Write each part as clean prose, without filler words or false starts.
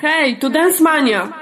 Hej, to Dancemania!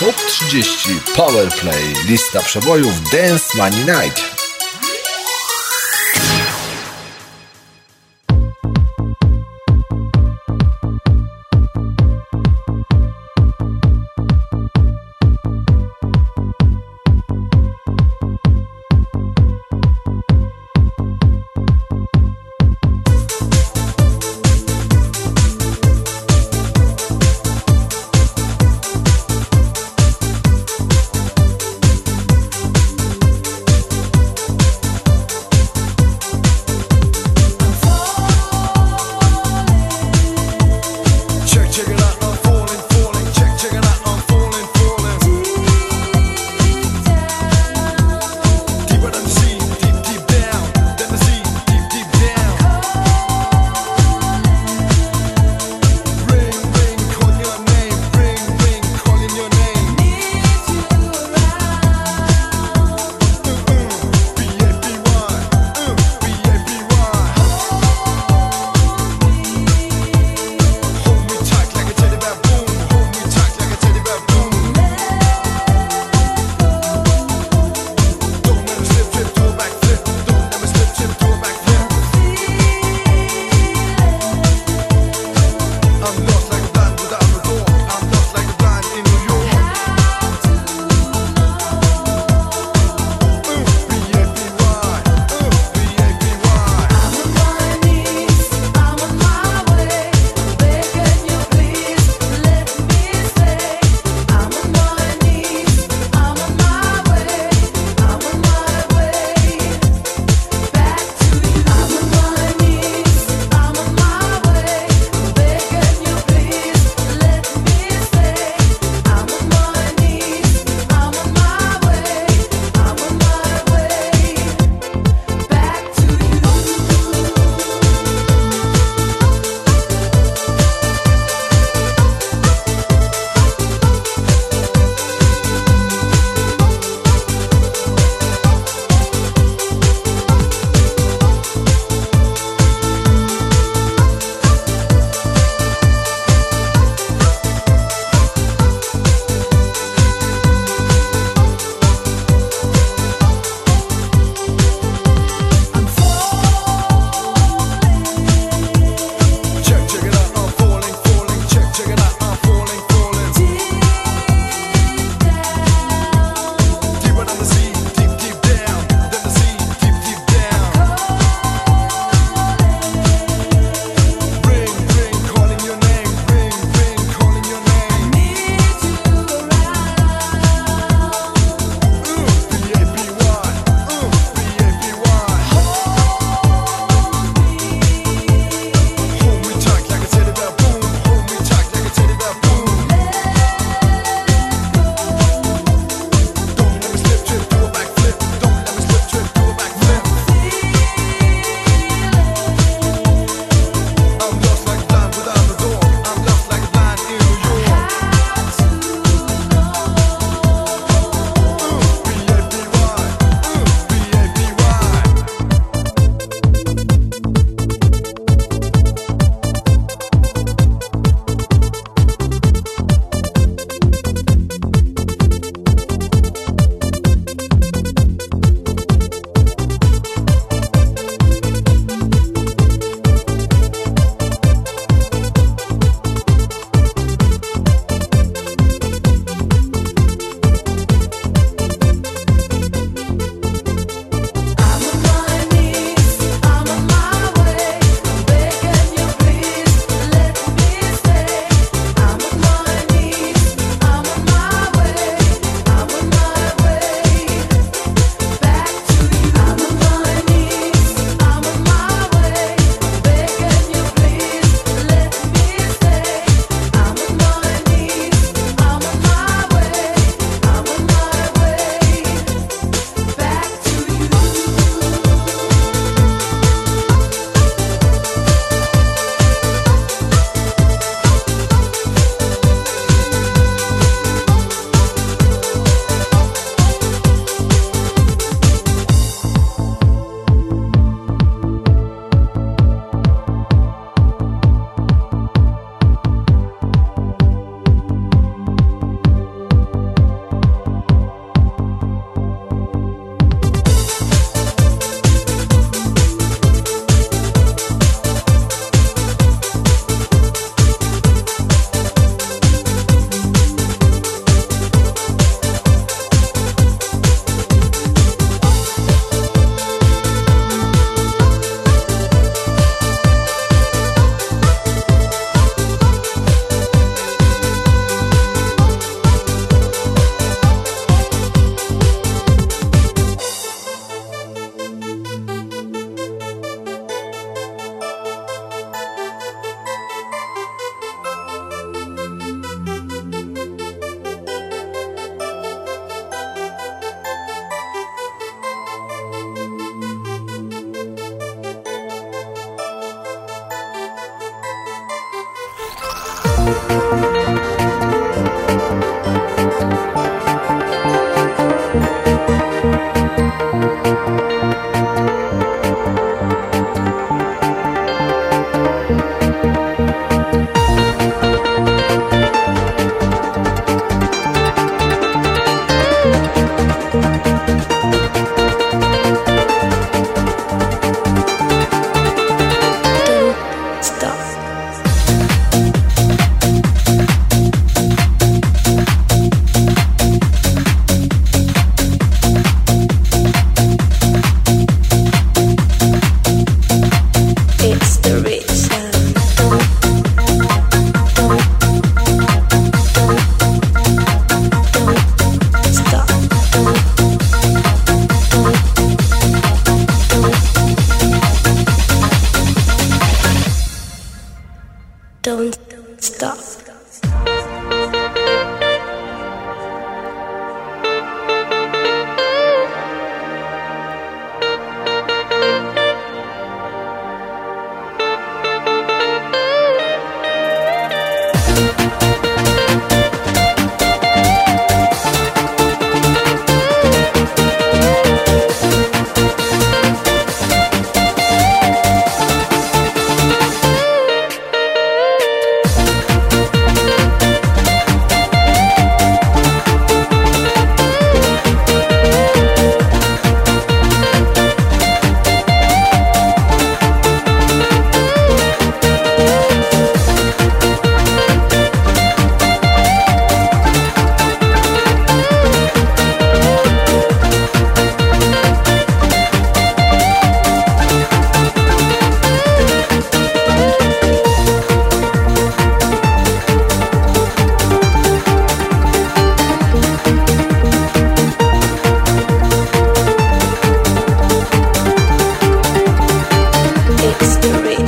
Top 30 Powerplay. Lista przebojów Dancemania Night. Like an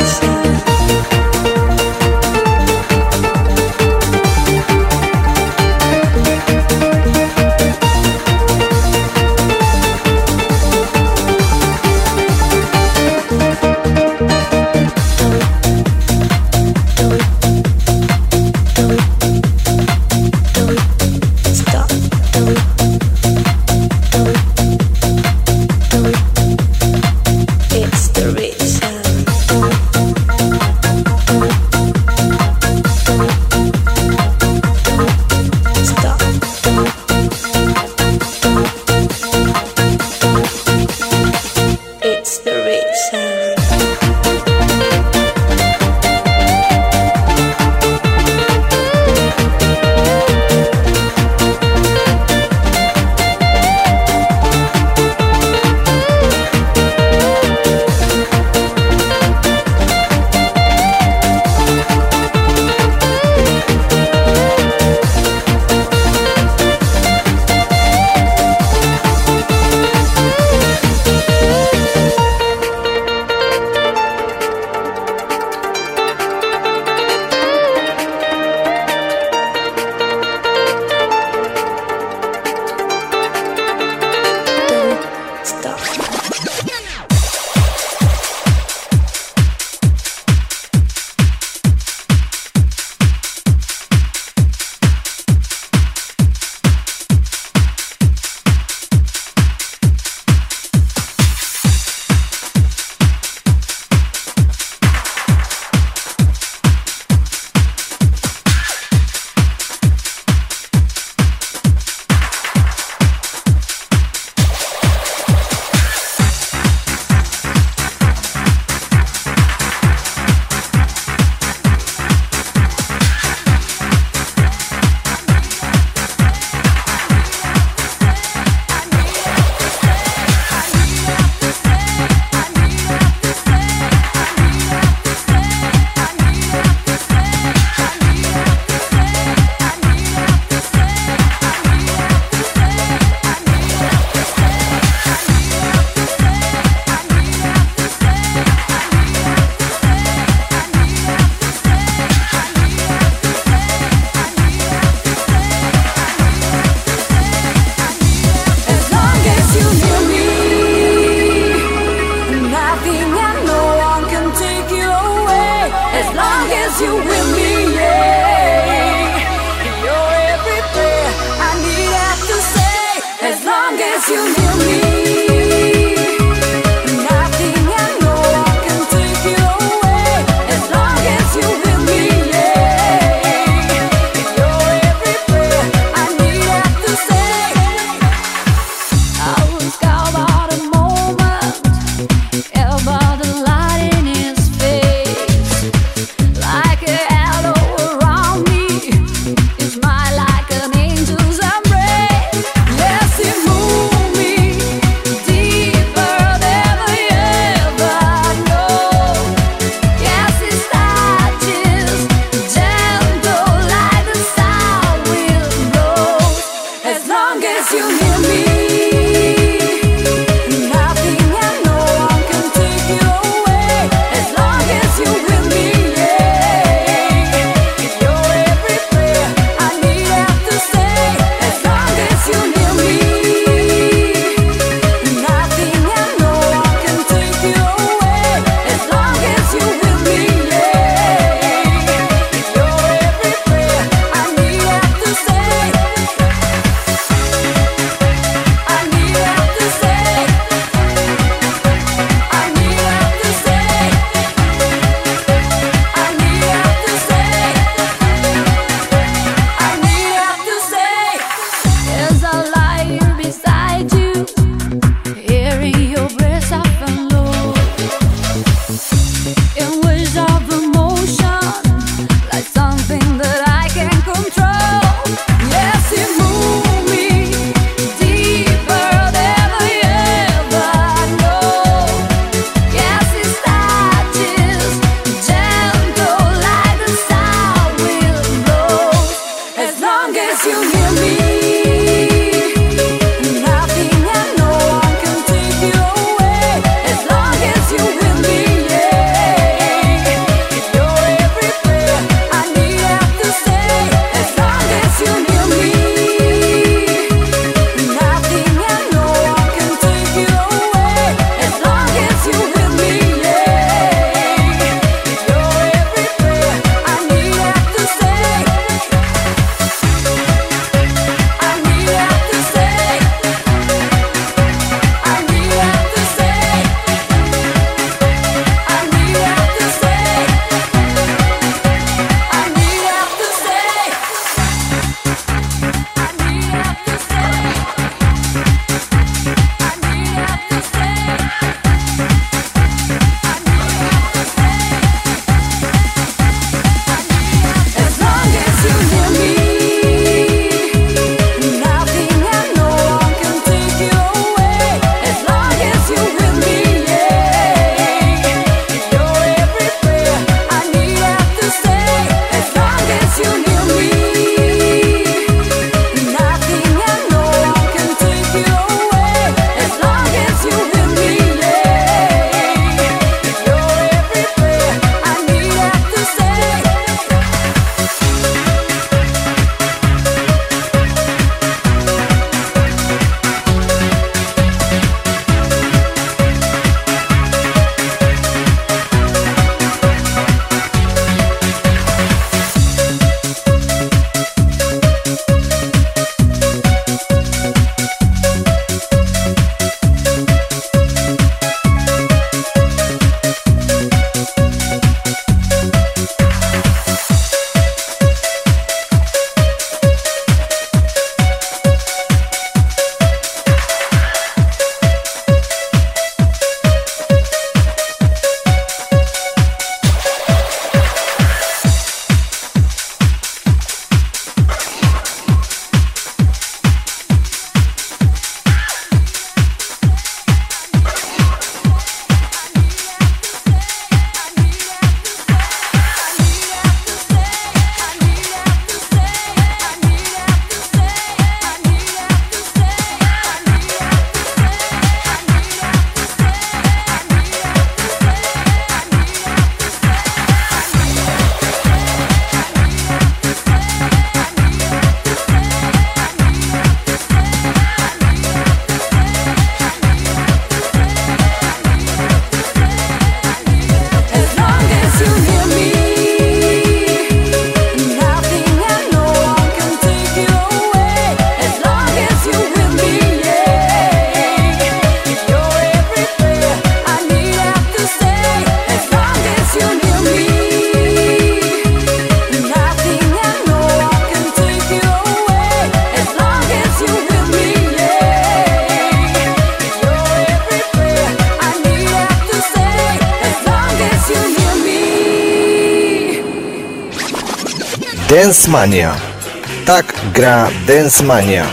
Dancemania. Tak gra Dancemania.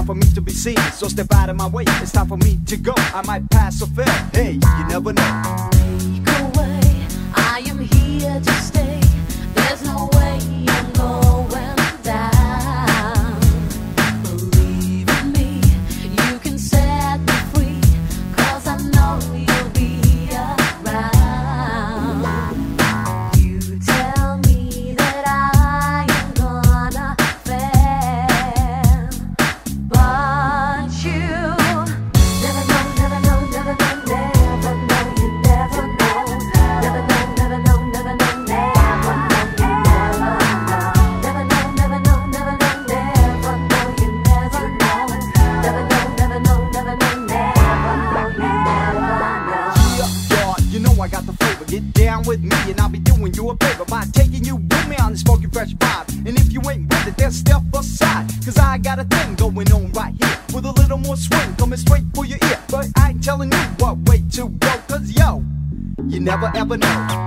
time for me to be seen, so step out of my way. It's time for me to go. I might pass or fail. Hey, you never know. Take away. I am here to stay. There's no way I'm going down. Believe in me, you can set me free, 'cause I know you'll be around. You tell me that I am gonna fail, but you never know, never know, never know, never know, you never know, never know. Get down with me and I'll be doing you a favor by taking you with me on this funky fresh vibe. And if you ain't with it, then step aside, 'cause I got a thing going on right here with a little more swing coming straight for your ear. But I ain't telling you what way to go, 'cause yo, you never ever know.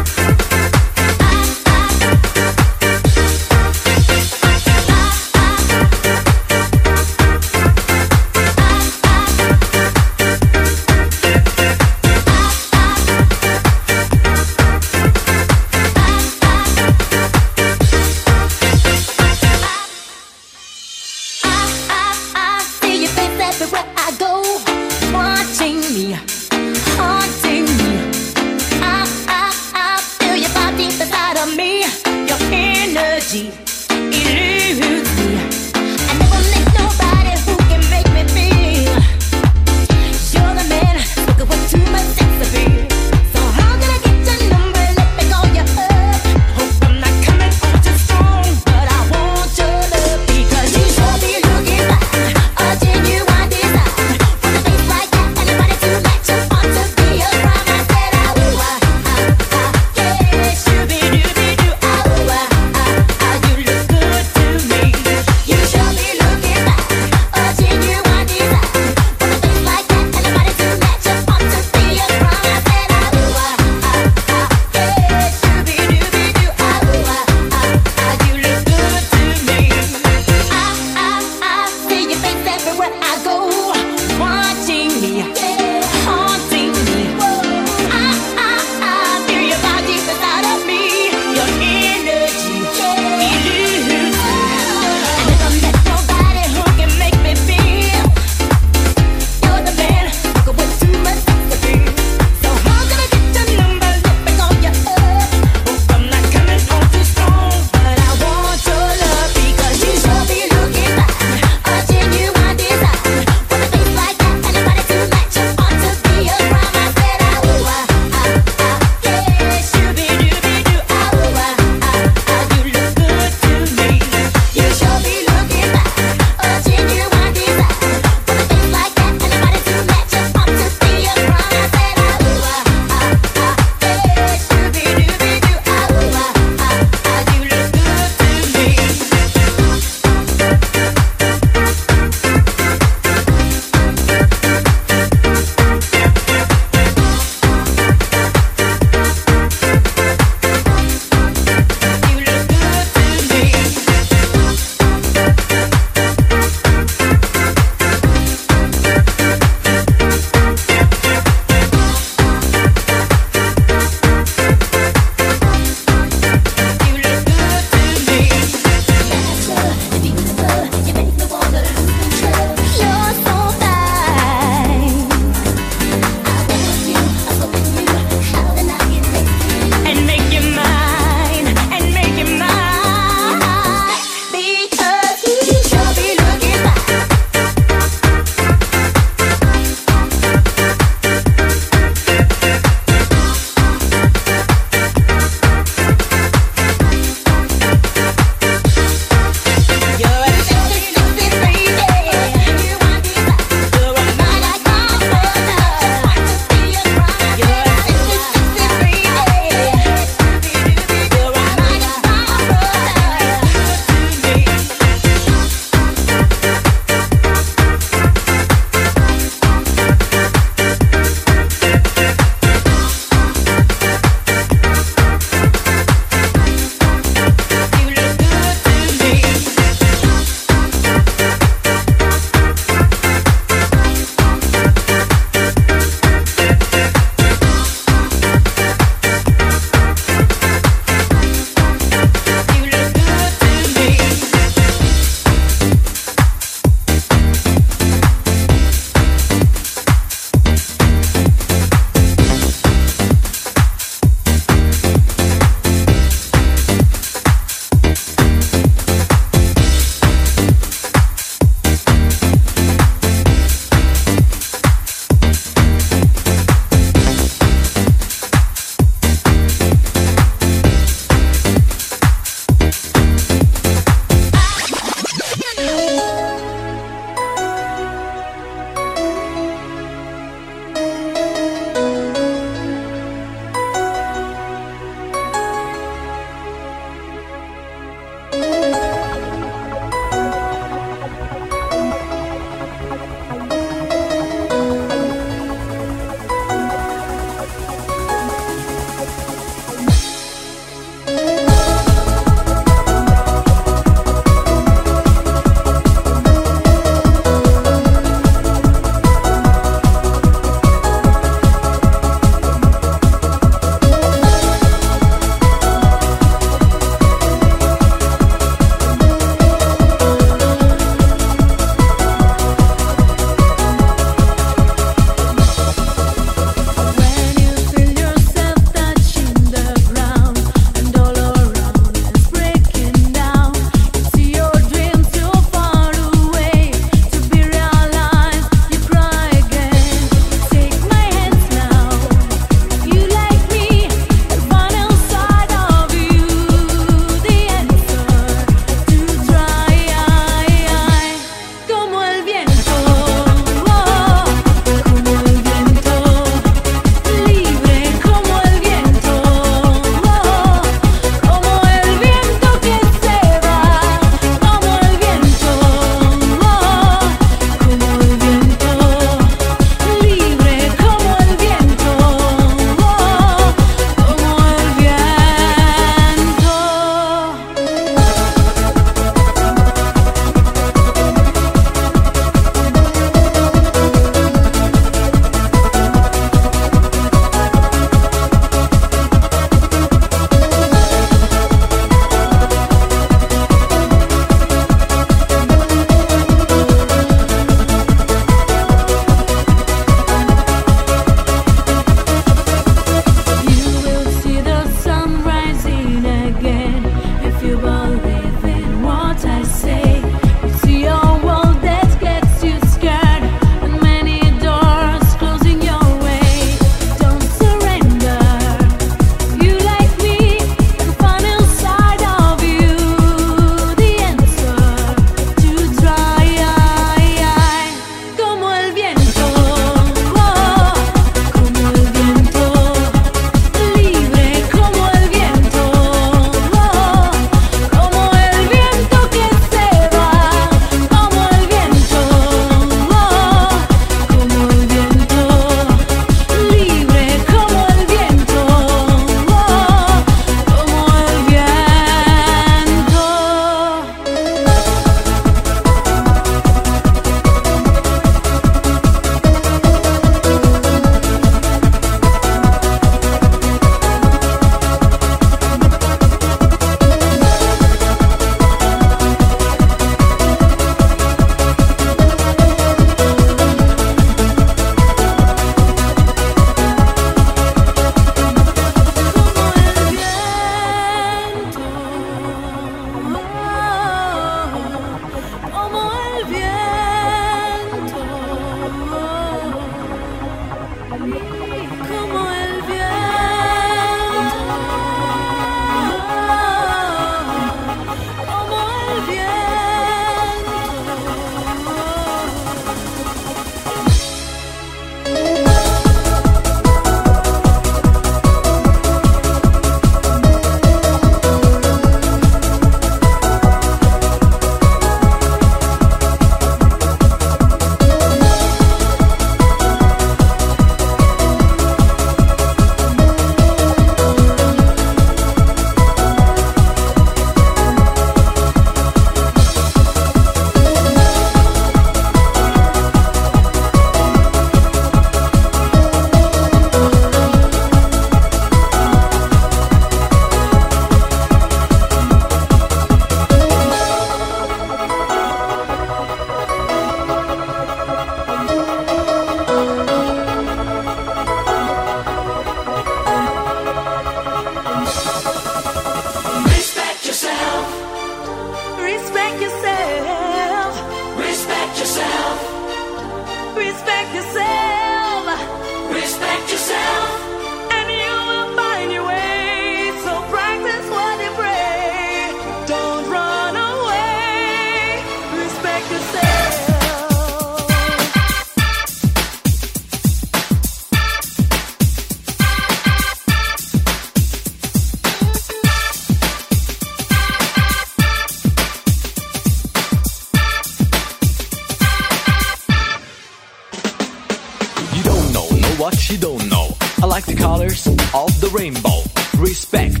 like the colors of the rainbow. Respect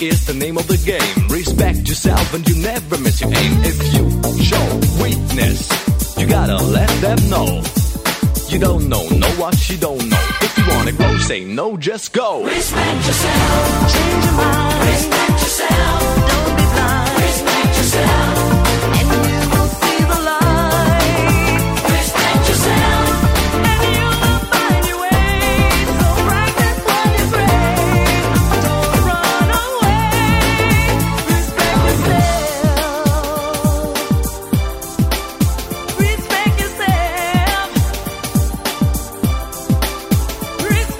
is the name of the game. Respect yourself and you never miss your aim. If you show weakness, you gotta let them know. You don't know what you don't know. If you wanna grow, say no, just go. Respect yourself, change your mind. Respect yourself, don't be blind. Respect yourself, and you will see the light. Respect yourself, and you will find your way. So bright that one is great. Don't run away. Respect yourself. Respect yourself. Respect yourself. You will see the light.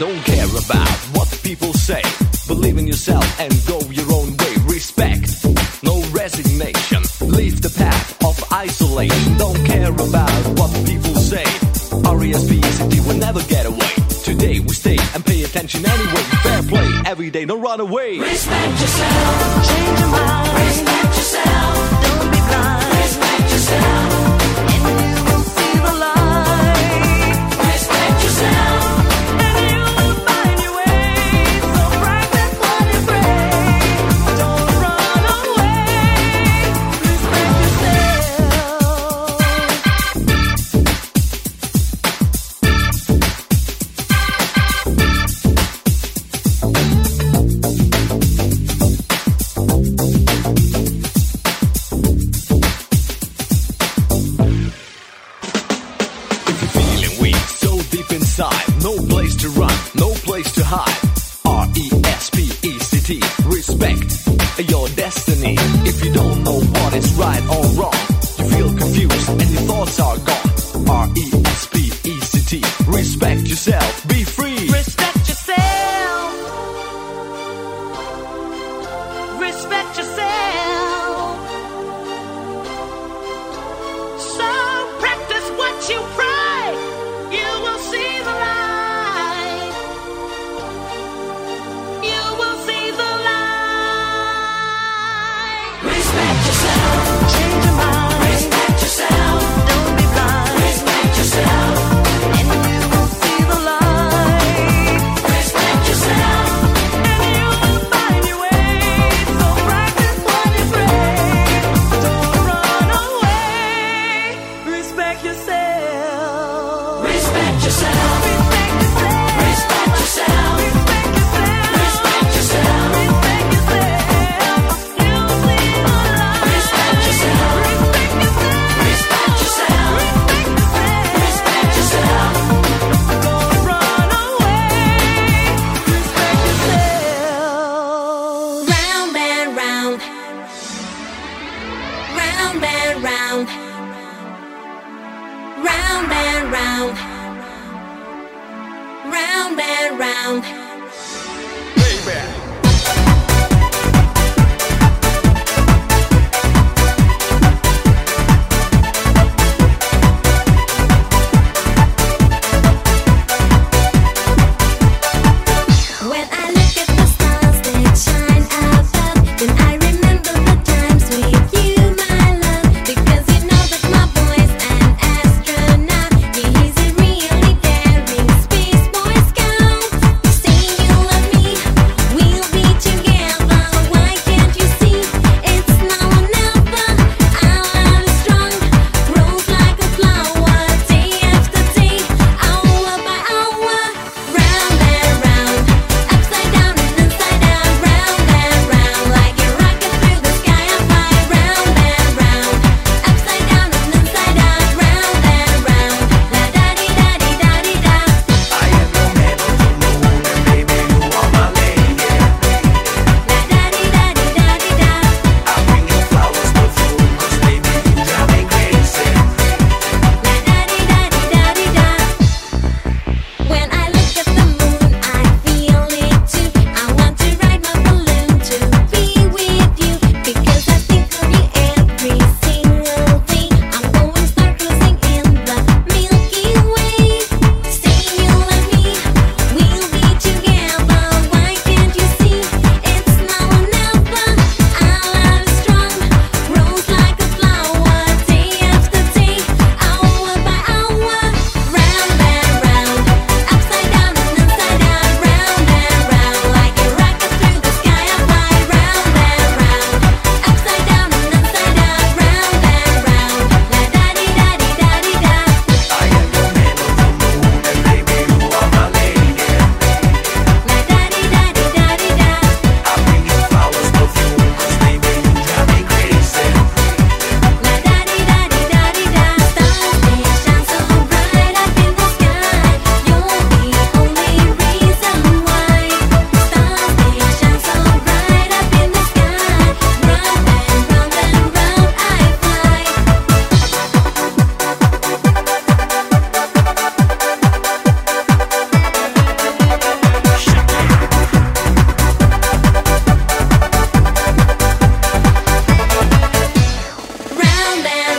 Don't care about what the people say. Believe in yourself and go your own way. Respect, no resignation. Leave the path of isolation. Don't care about what the people say. R-E-S-P-E-C-T will never get away. Today we stay and pay attention anyway. Fair play every day, don't run away. Respect yourself, change your mind. Respect yourself, don't be blind. Respect yourself, and you will see the light. Respect yourself, and you will find your way. So bright that one is great. Don't run away. Respect yourself. If you're feeling weak, so deep inside, no place to run, no place to hide. R-E-S-P-E-C-T, respect your destiny. If you don't know what is right or wrong, you feel confused and your thoughts are gone. R-E-S-P-E-C-T, respect yourself, be free. Respect yourself. Respect yourself. So practice what you pray. You will see the light. You will see the light. Respect yourself. Change your mind. Respect yourself. Don't be blind. Respect yourself. And you will see the light. Respect yourself. And you will find your way. So practice what you pray. Don't run away. Respect yourself. Respect yourself. Respect yourself. Respect yourself. Respect yourself. Respect yourself. Respect yourself. You see the light. Respect yourself. Respect yourself. Respect yourself. Respect yourself. Respect yourself. Don't run away. Respect yourself. Round and round, round and round, round and round, round and round. When I look at the stars that shine above, then I remember the times with you, my love. Because you know that my boy's an astronaut. Yeah, he's a really daring space boy scout. Stay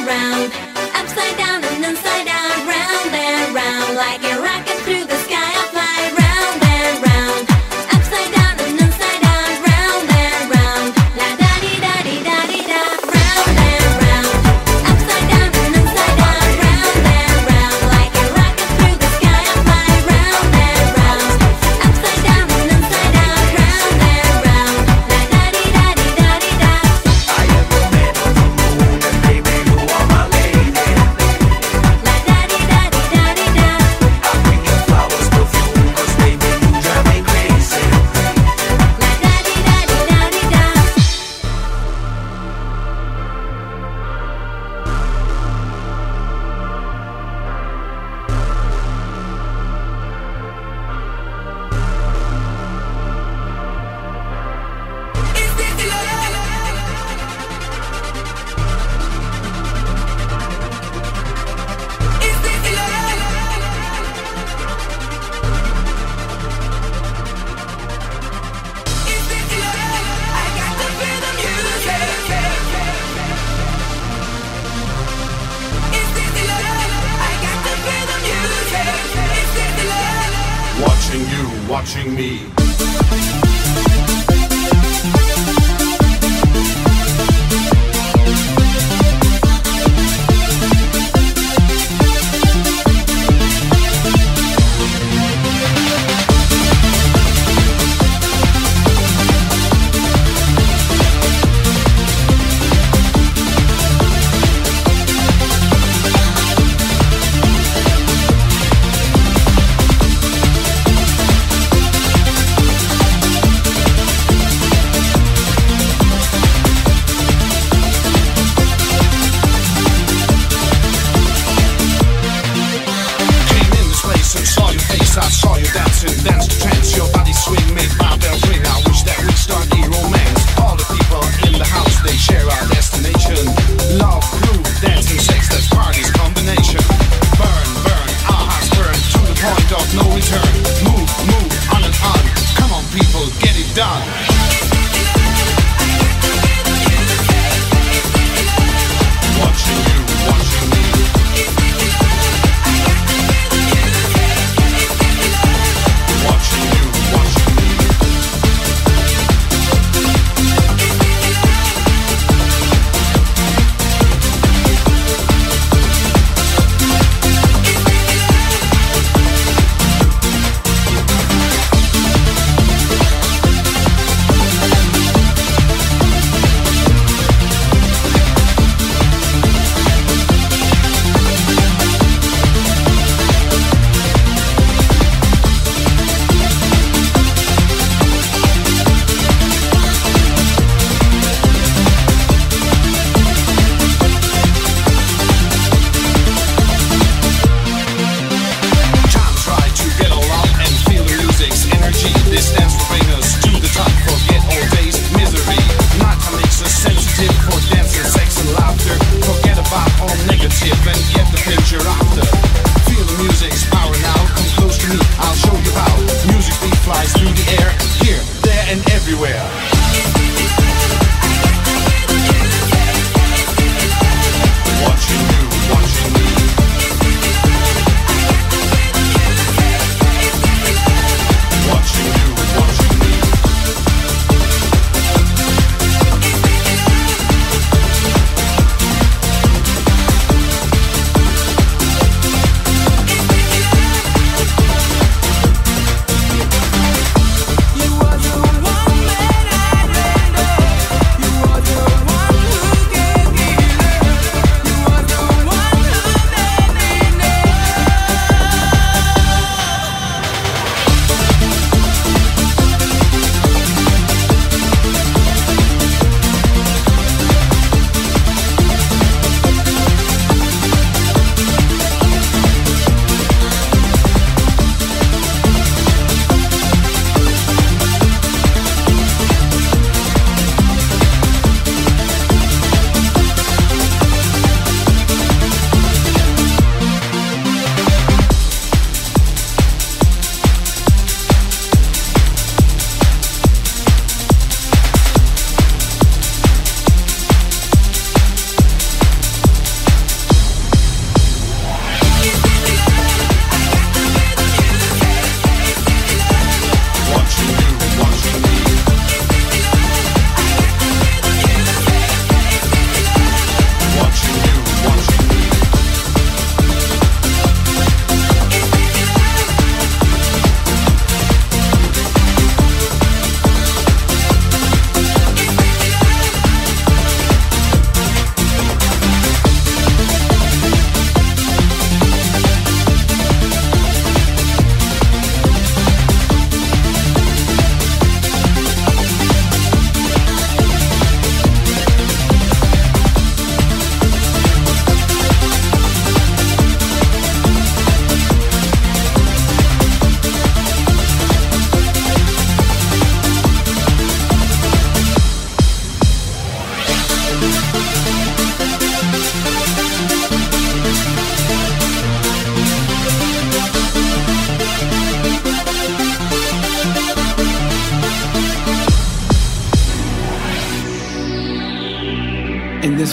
around, upside down and inside out, round and round, like a rocket through the sky I fly, round and round, upside down and inside out, round and round, la da di da di da di da, round and round, upside down and inside out, round and round, like a rocket through the sky I fly, round and round, upside down and inside out, round and round, la da di da di da di da. I ever met someone and baby you are my lady. La da di da di da di da. I bring you flowers, perfume, 'cause baby you drive me crazy. La da di da di da di da. Is this love? Is this love? Is this love? I got to feel the music. Is this love? I got to feel the music. Is this love? Watching you, watching me.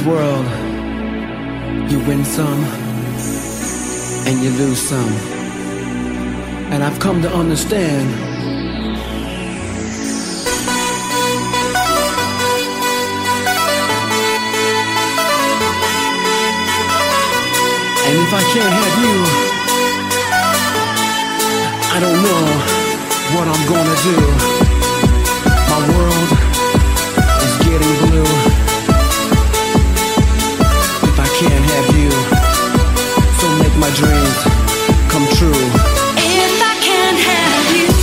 world, you win some and you lose some. And I've come to understand and if I can't have you, I don't know what I'm gonna do. My world is getting blue. If I can't have you, so make my dreams come true. If I can't have you.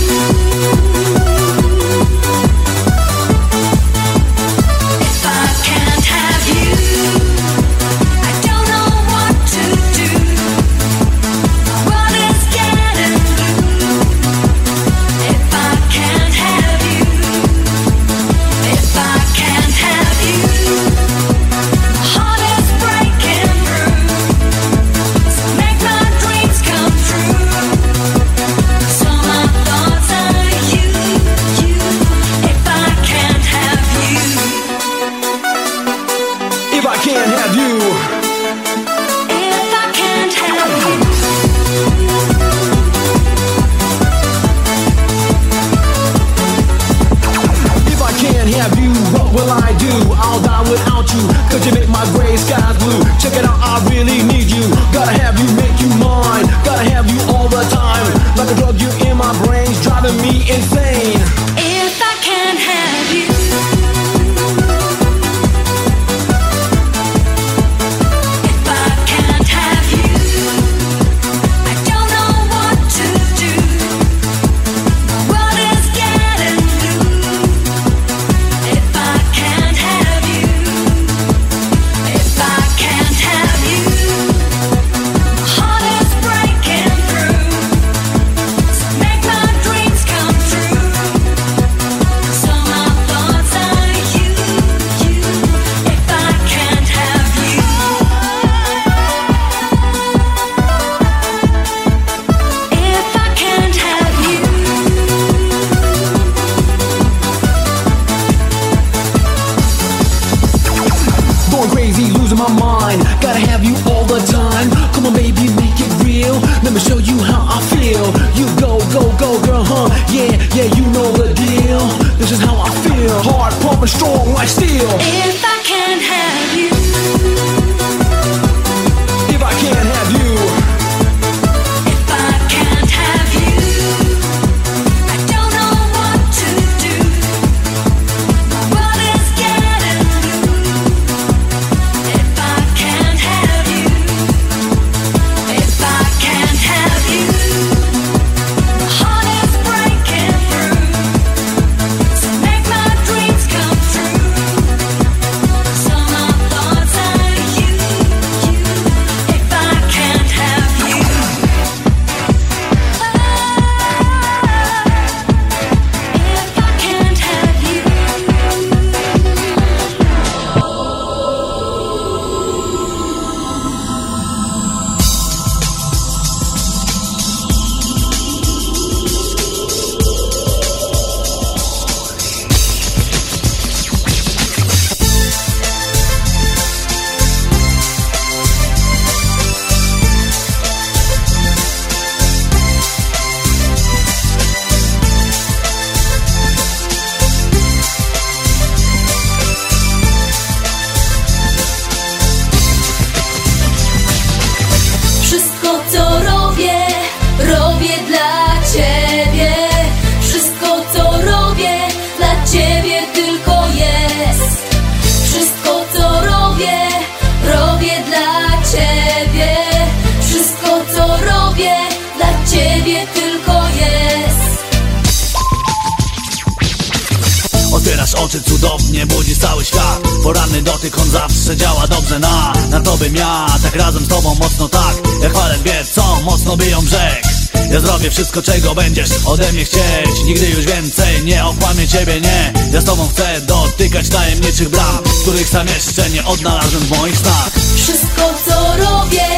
Wszystko, czego będziesz ode mnie chcieć. Nigdy już więcej nie okłamię ciebie, nie. Ja z tobą chcę dotykać tajemniczych bram, których sam jeszcze nie odnalazłem w moich snach. Wszystko, co robię,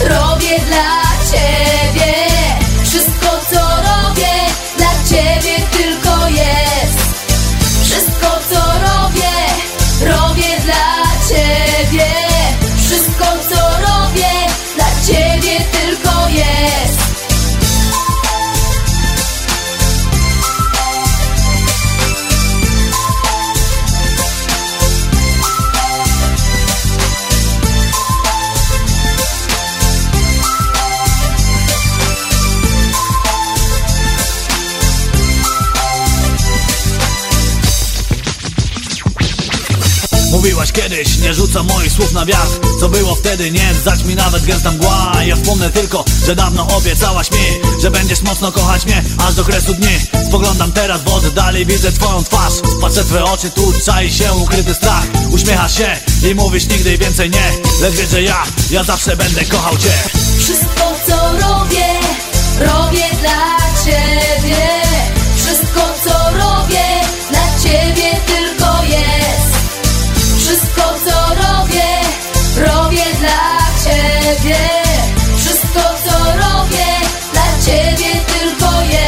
robię dla ciebie. Wszystko, co robię, dla ciebie tylko jest. Wszystko, co robię, robię dla ciebie. kiedyś, nie rzucam moich słów na wiatr. Co było wtedy, nie zdać mi nawet gęsta mgła. Ja wspomnę tylko, że dawno obiecałaś mi, że będziesz mocno kochać mnie aż do kresu dni. Spoglądam teraz w oddali, widzę twoją twarz, patrzę twoje oczy, tu czai się ukryty strach. Uśmiechasz się i mówisz nigdy więcej nie, lecz wiesz, że ja zawsze będę kochał cię. Wszystko co robię, robię dla ciebie. Wszystko co robię, dla ciebie tylko jest. Wszystko co robię, robię dla ciebie. Wszystko co robię, dla ciebie tylko jest.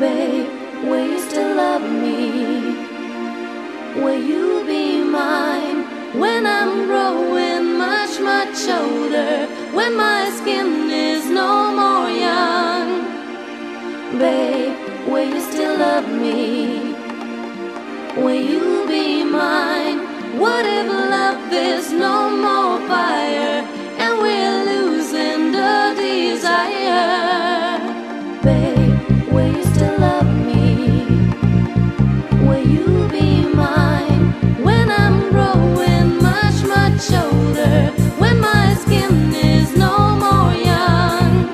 Babe, will you still love me? Will you be mine when I'm growing much, much older? When my skin is no more young? Babe, will you still love me? Will you be mine? What if love is no more fire and we're losing the desire? Babe, will you still love me? Will you be mine when I'm growing much, much older? When my skin is no more young?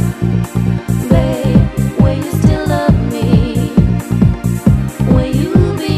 Babe, will you still love me? Will you? Me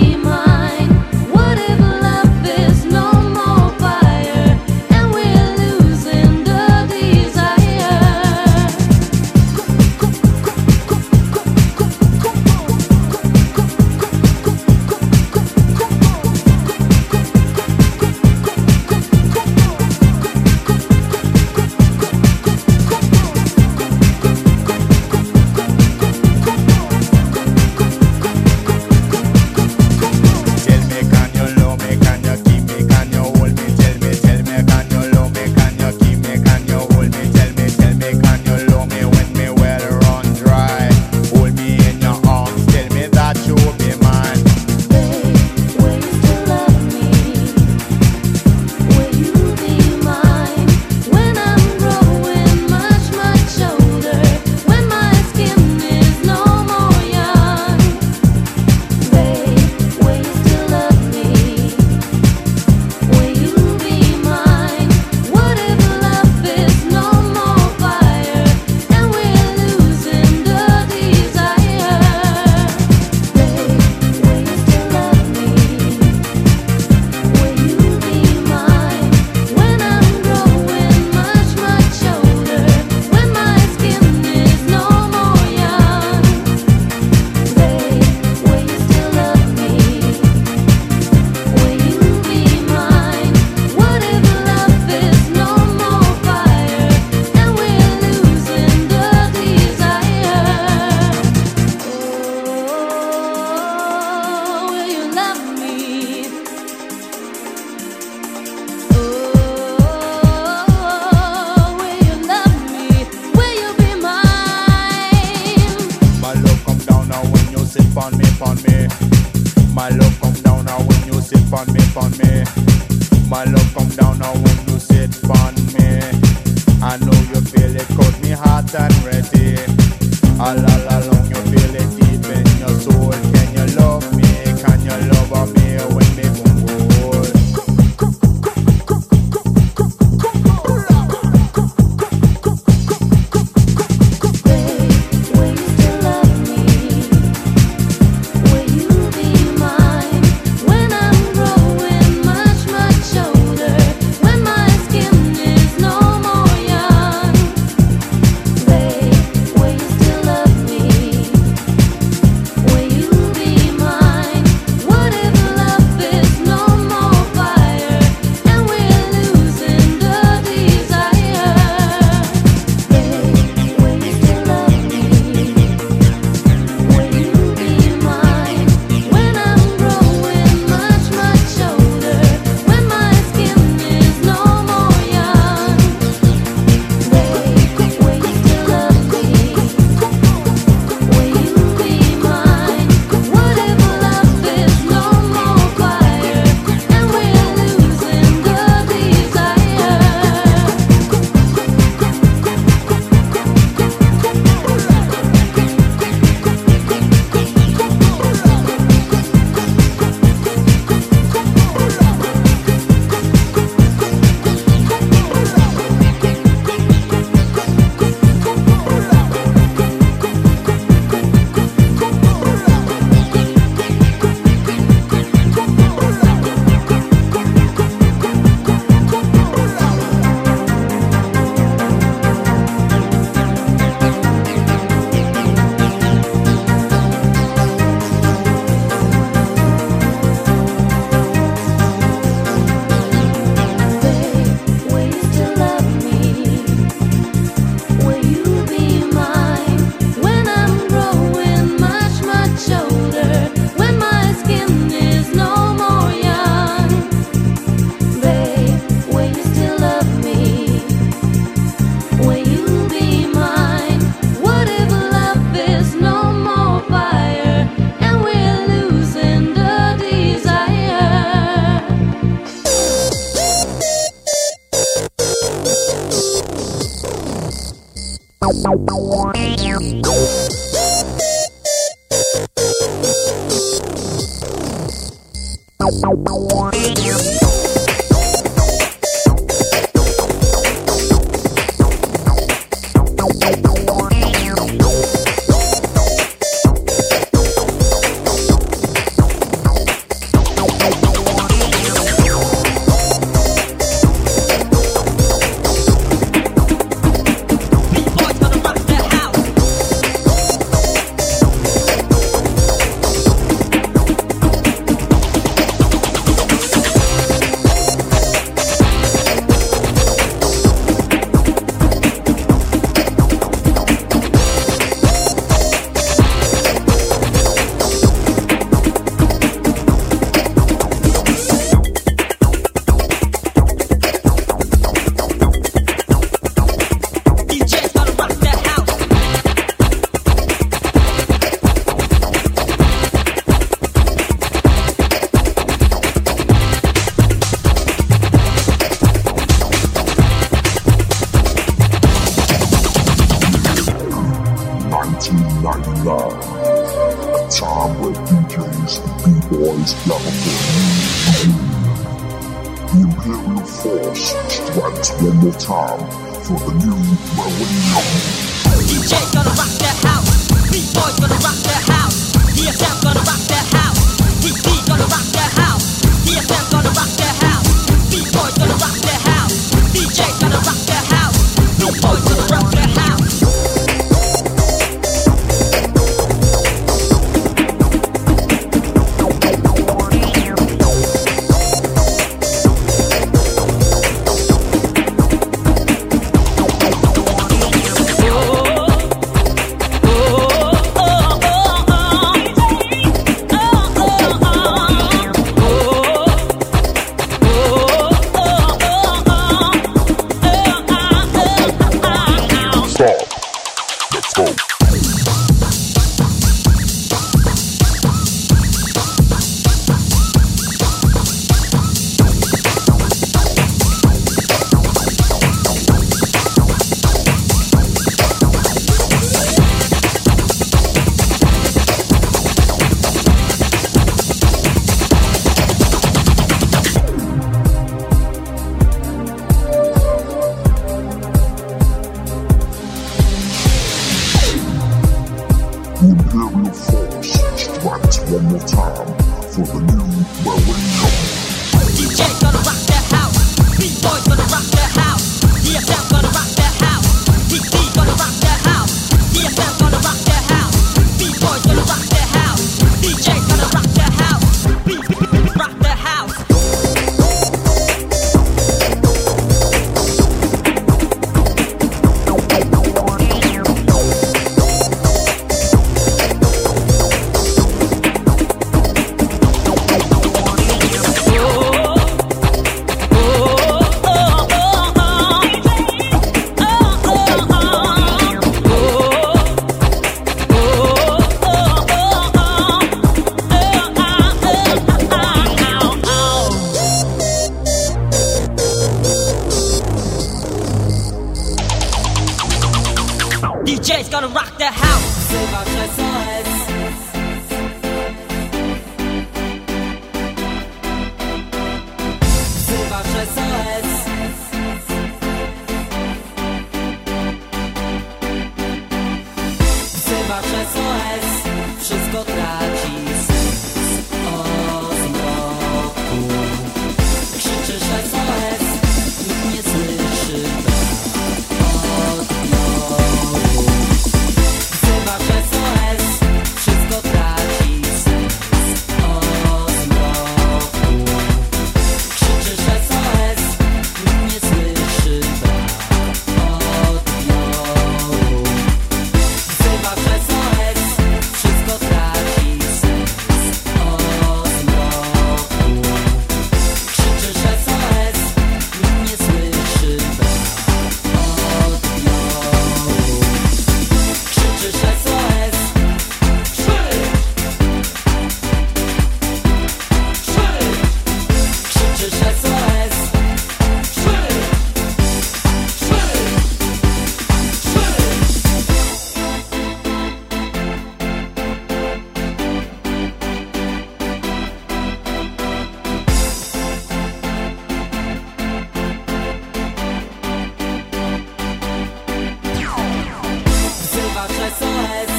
תכלס אורס.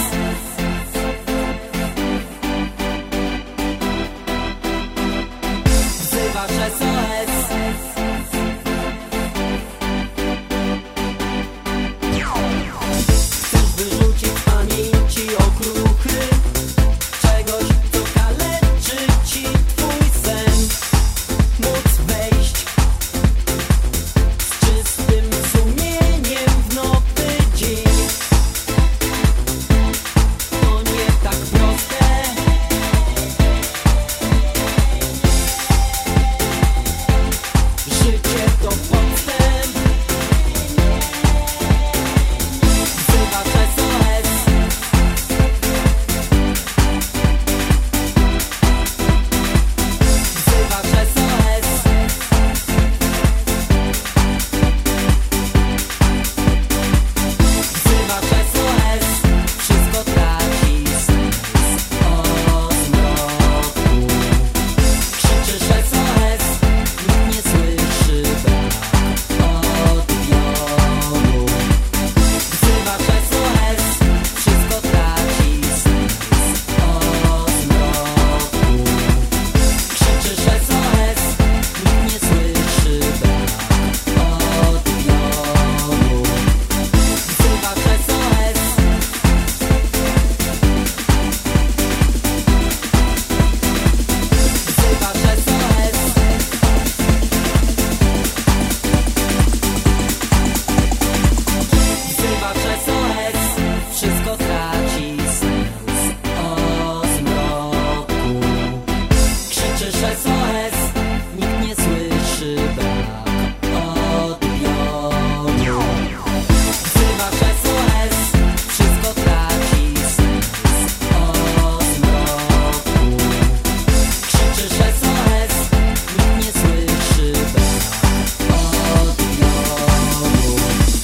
Wzywasz SOS. Chcesz wyrzucić z pamięci okruchy czegoś, co kaleczy ci twój sen. Móc wejść z czystym sumieniem w nowy dzień. To nie tak proste. Życie to postęp. Wzywasz SOS. Wzywasz SOS. Wzywasz SOS. Wszystko traci sens od mroku. Krzyczysz SOS. Nikt nie słyszy brak odbioru. Wzywasz SOS. Wszystko traci sens od mroku. Krzyczysz SOS. Nikt nie słyszy brak odbioru. Wzywasz SOS. Wzywasz SOS. Wzywasz SOS. Wszystko traci sens od zmroku. Krzyczysz SOS. Nikt nie słyszy brak odbioru. Wzywasz SOS. Wszystko traci sens od zmroku. Krzyczysz SOS. Nikt nie słyszy brak odbioru.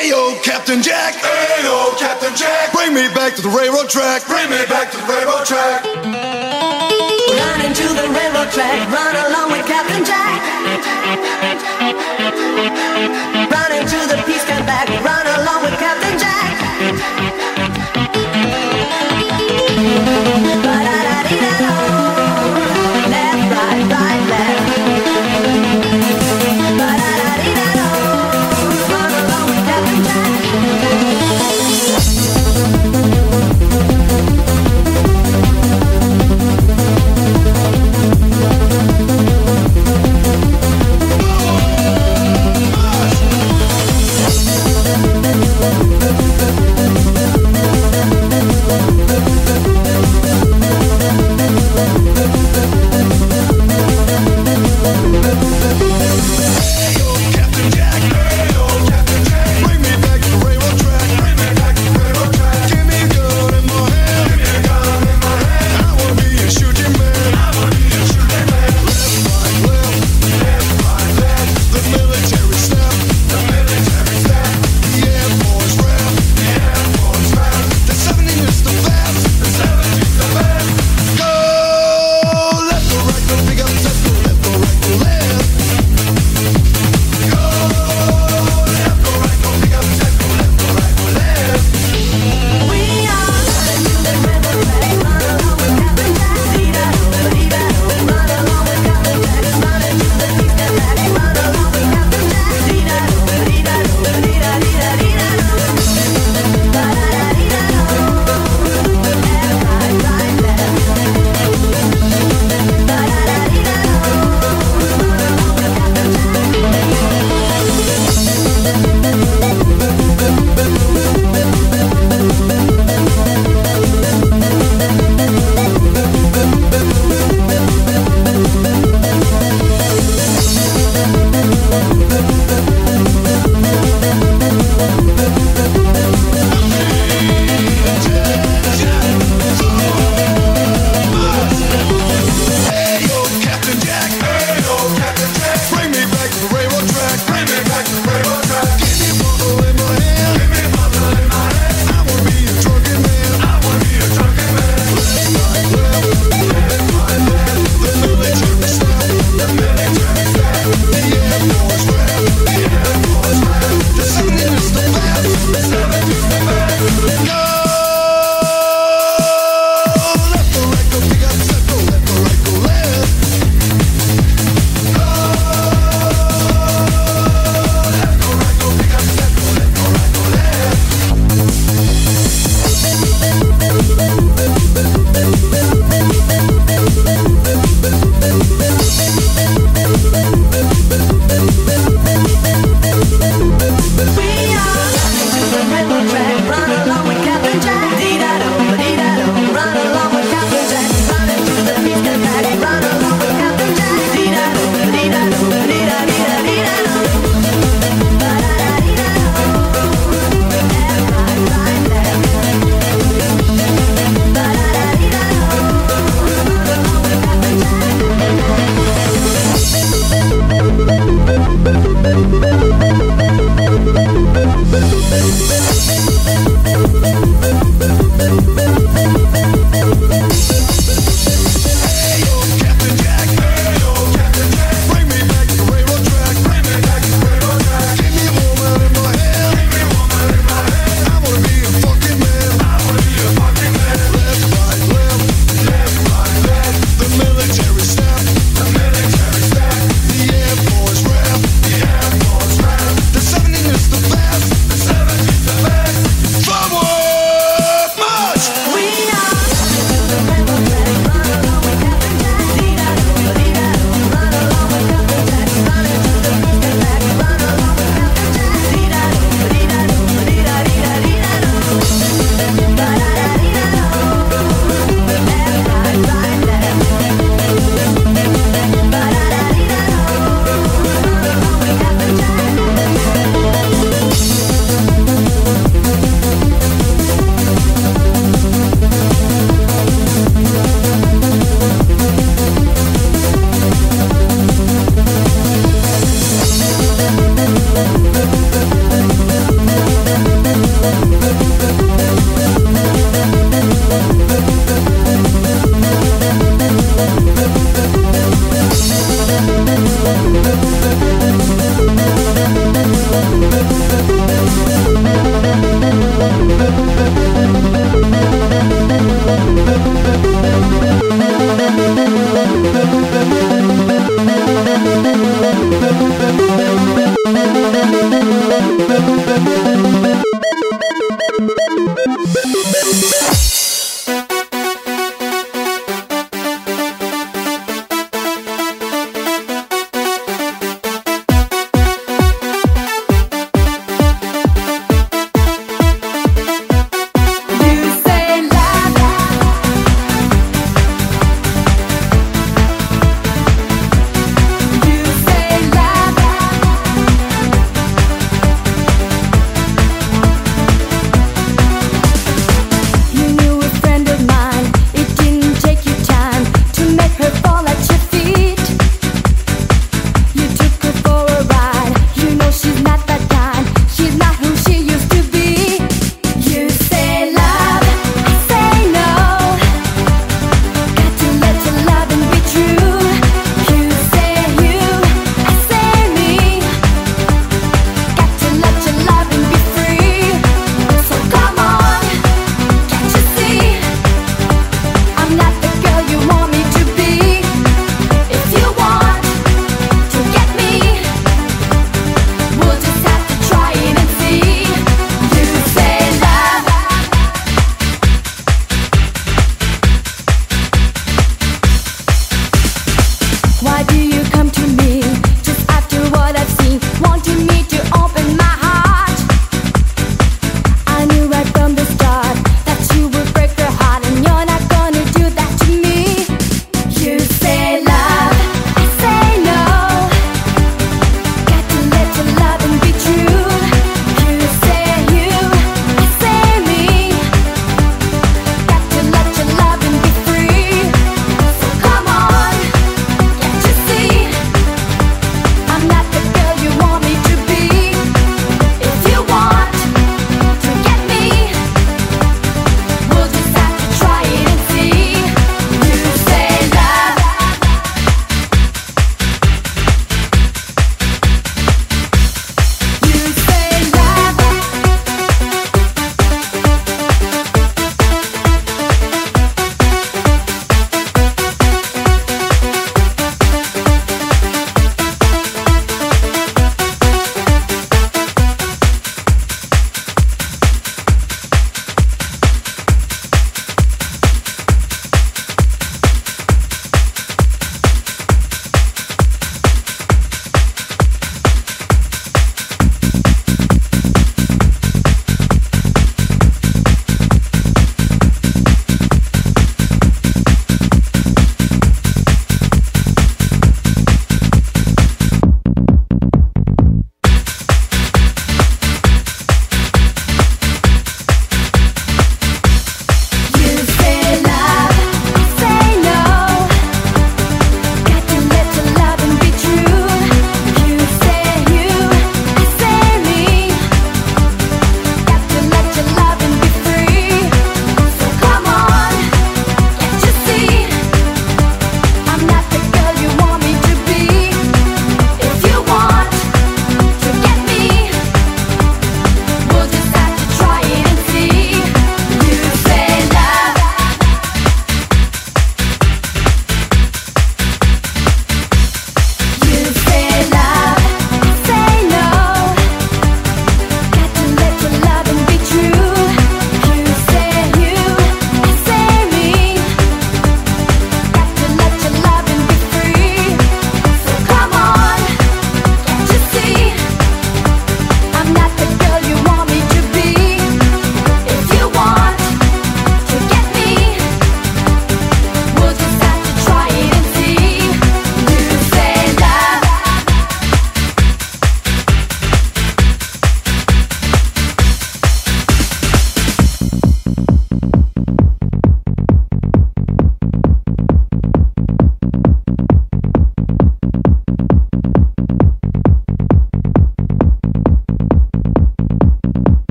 Ayo, Captain Jack. Ayo, Captain Jack. Bring me back to the railroad track. Bring me back to the railroad track. Run into the railroad track, run along with Captain Jack. Run into the peace camp back, run along with Captain Jack. Ba-da-da-dee-da-do. Left, right, left. Ba-da-da-dee-da-do. Run along with Captain Jack.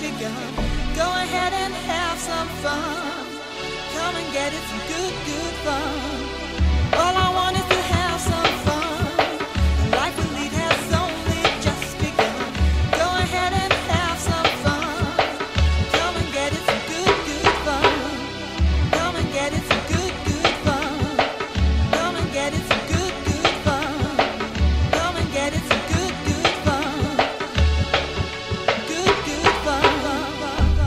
begun. Go ahead and have some fun. Come and get it from good, good fun. All I want is to have some fun. The life we lead has only just begun. Go ahead and have some fun. Come and get it from good, good fun. Come and get it from good, good fun. Come and get it from good, good fun. Come and get it from good, good fun. Good, good fun. Fun, fun, fun, fun, fun.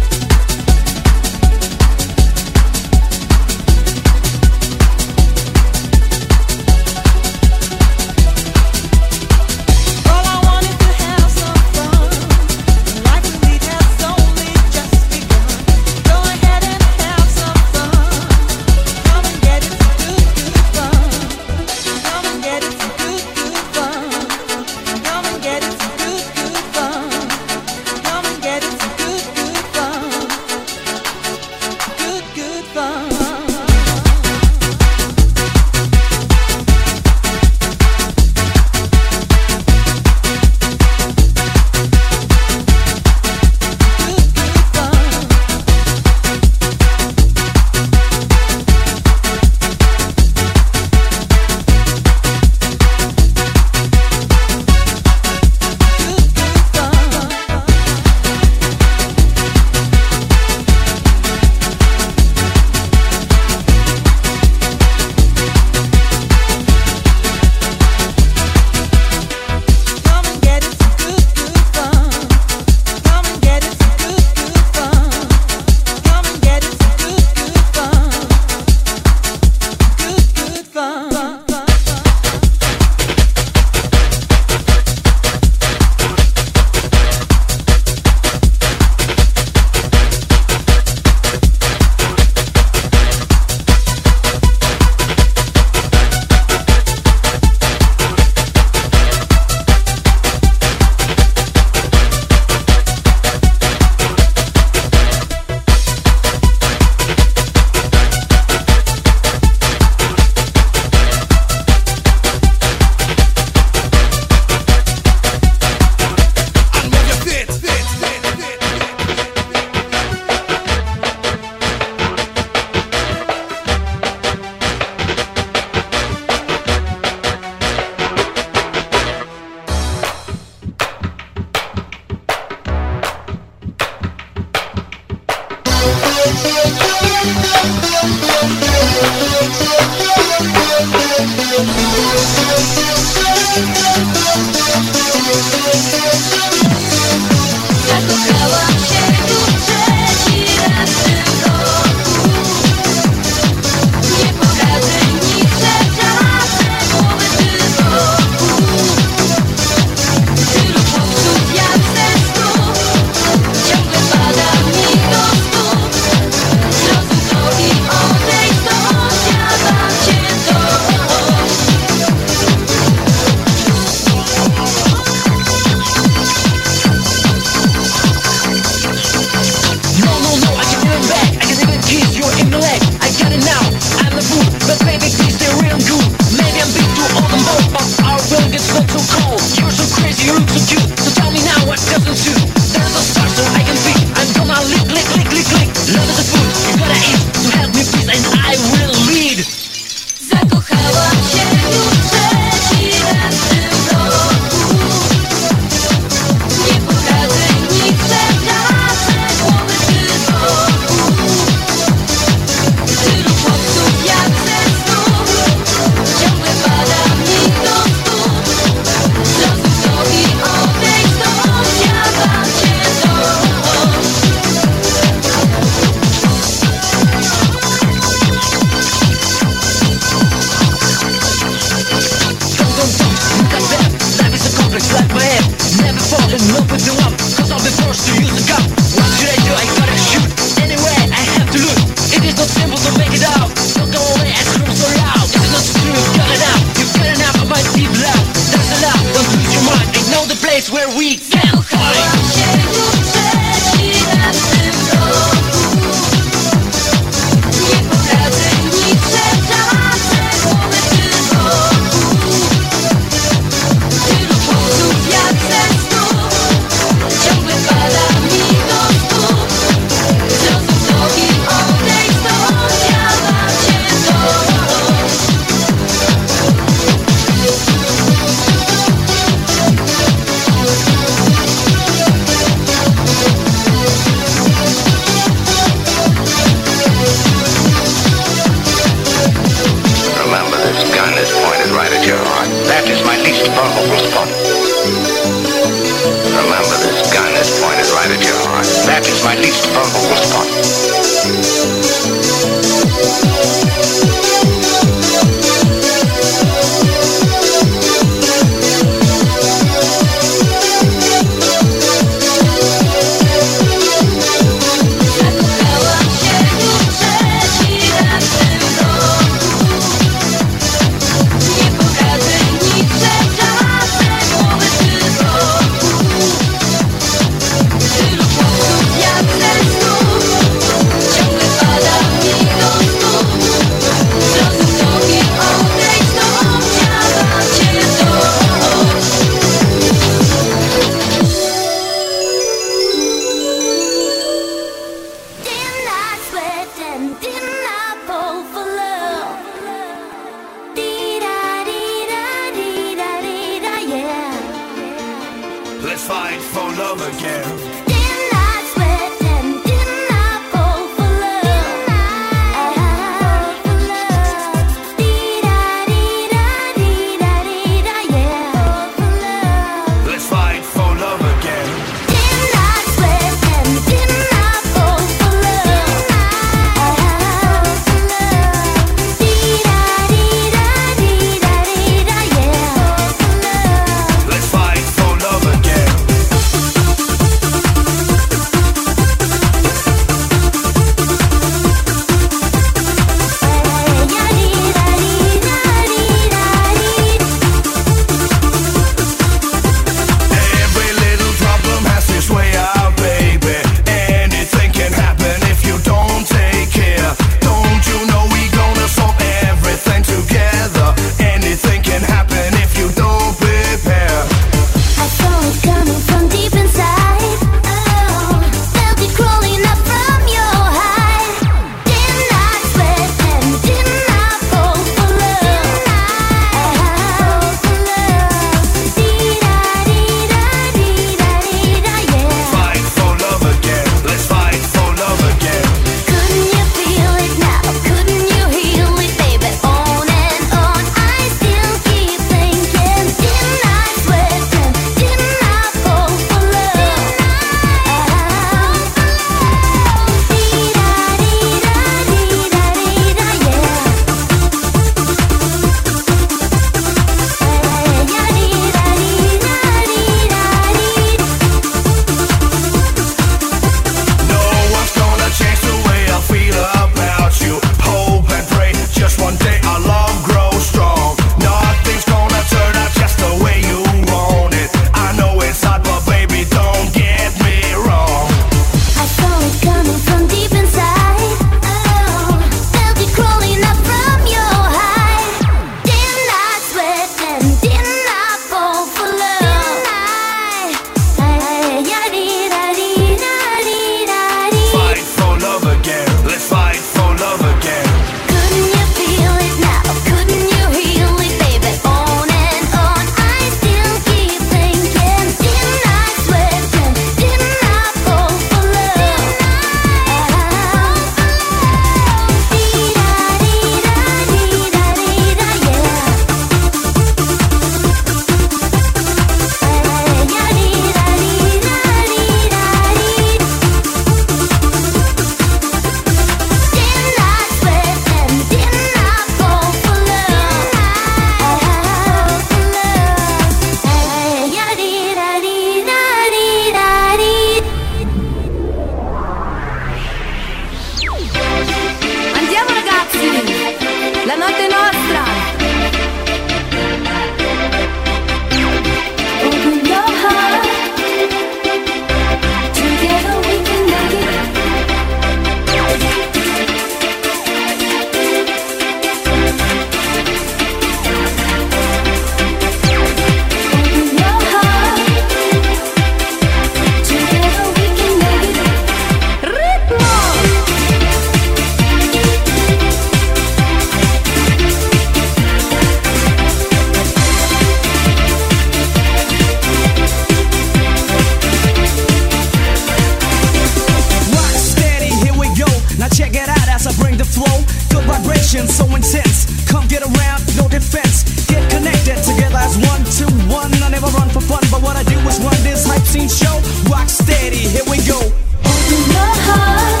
aggression so intense. Come get around, no defense. Get connected together as 1, 2, 1. I never run for fun, but what I do is run this hype scene show. Rock steady, here we go. Open your heart,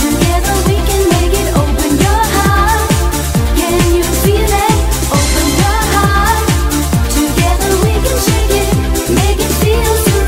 together we can make it. Open your heart, can you feel it? Open your heart, together we can shake it, make it feel so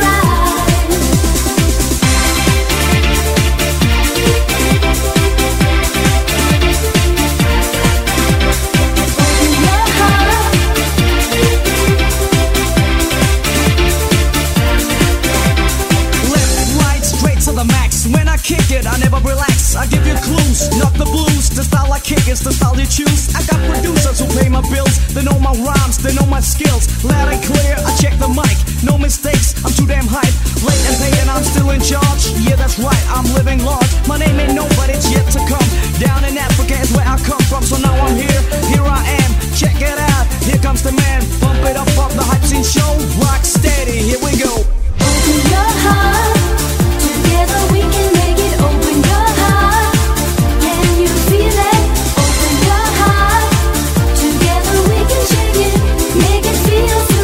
I never relax, I give you clues, not the blues. The style I kick is the style you choose. I got producers who pay my bills. They know my rhymes, they know my skills. Loud and clear, I check the mic. No mistakes, I'm too damn hype. Late and pay and I'm still in charge. Yeah, that's right, I'm living large. My name ain't known, but it's yet to come. Down in Africa is where I come from. So now I'm here, here I am. Check it out, here comes the man. Bump it up the hype scene show. Rock steady, here we go. Open your heart, together we can make it. Open your heart, can you feel it? Open your heart, together we can shake it, make it feel so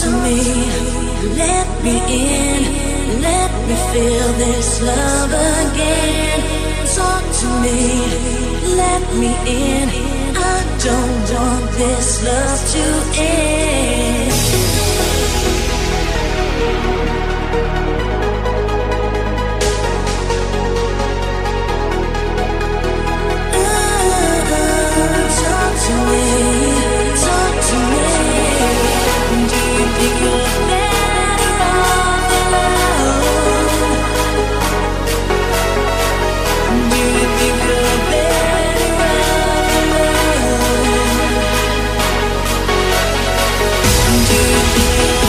to me, let me in, let me feel this love again. Talk to me, let me in, I don't want this love to end. Talk to me, talk to me. Do you think you're better off alone? Do you think you're better off alone? Do you think you're better off alone? Do you think you're better off alone?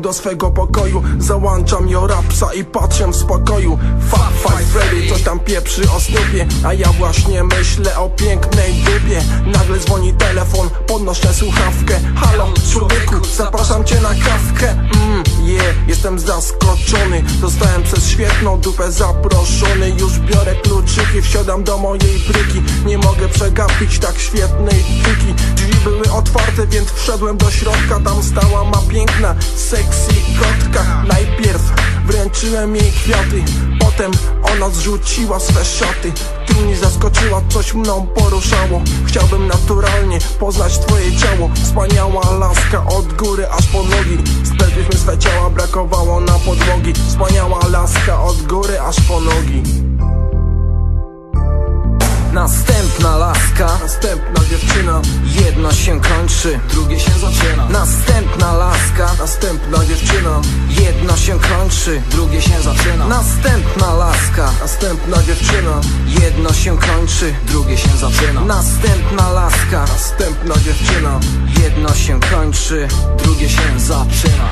Do swego pokoju załączam jo rapsa i patrzę w spokoju. Fat Five Freddy coś tam pieprzy o snupie, a ja właśnie myślę o pięknej dupie. Nagle dzwoni telefon, podnoszę słuchawkę. Halo człowieku, zapraszam cię na kawkę. Jestem zaskoczony, zostałem przez świetną dupę zaproszony. Już biorę kluczyki, wsiadam do mojej bryki. Nie mogę przegapić tak świetnej tyki. Drzwi były otwarte, więc wszedłem do środka. Tam stała ma piękna, sexy kotka. Najpierw wręczyłem jej kwiaty, potem ona zrzuciła swe szaty. Ty mnie zaskoczyła, coś mną poruszało. Chciałbym naturalnie poznać twoje ciało. Wspaniała laska od góry aż po nogi. Spędziliśmy swe ciała, brakowało na podłogi. Wspaniała laska od góry aż po nogi. Następna laska, następna dziewczyna. Jedno się kończy, drugie się zaczyna. Następna laska, następna dziewczyna. Jedno się kończy, drugie się zaczyna. Następna laska, następna dziewczyna. Jedno się kończy, drugie się zaczyna. Następna laska, następna dziewczyna. Jedno się kończy, drugie się zaczyna.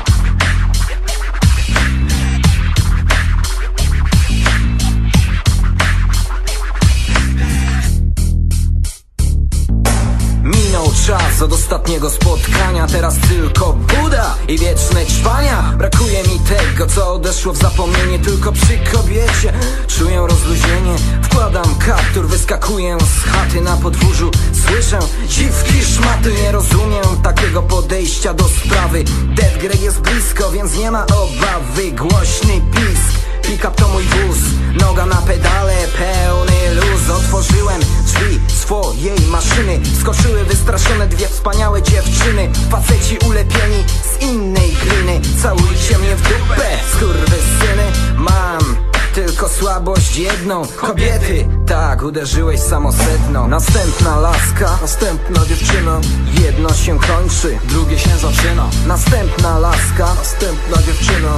Minął czas od ostatniego spotkania, teraz tylko Buda i wieczne ćpania. Brakuje mi tego, co odeszło w zapomnienie, tylko przy kobiecie czuję rozluźnienie. Wkładam kaptur, wyskakuję z chaty, na podwórzu słyszę dziwki szmaty. Nie rozumiem takiego podejścia do sprawy. Dead Greg jest blisko, więc nie ma obawy. Głośny pisk, pick-up to mój wóz, noga na pedale, pełny luz. Otworzyłem drzwi swojej maszyny, skoczyły wystraszone dwie wspaniałe dziewczyny. Faceci ulepieni z innej gliny, całujcie mnie w dupę, skurwysyny. Mam tylko słabość jedną, kobiety. Tak, uderzyłeś samosetno. Następna laska, następna dziewczyna. Jedno się kończy, drugie się zaczyna. Następna laska, następna dziewczyna.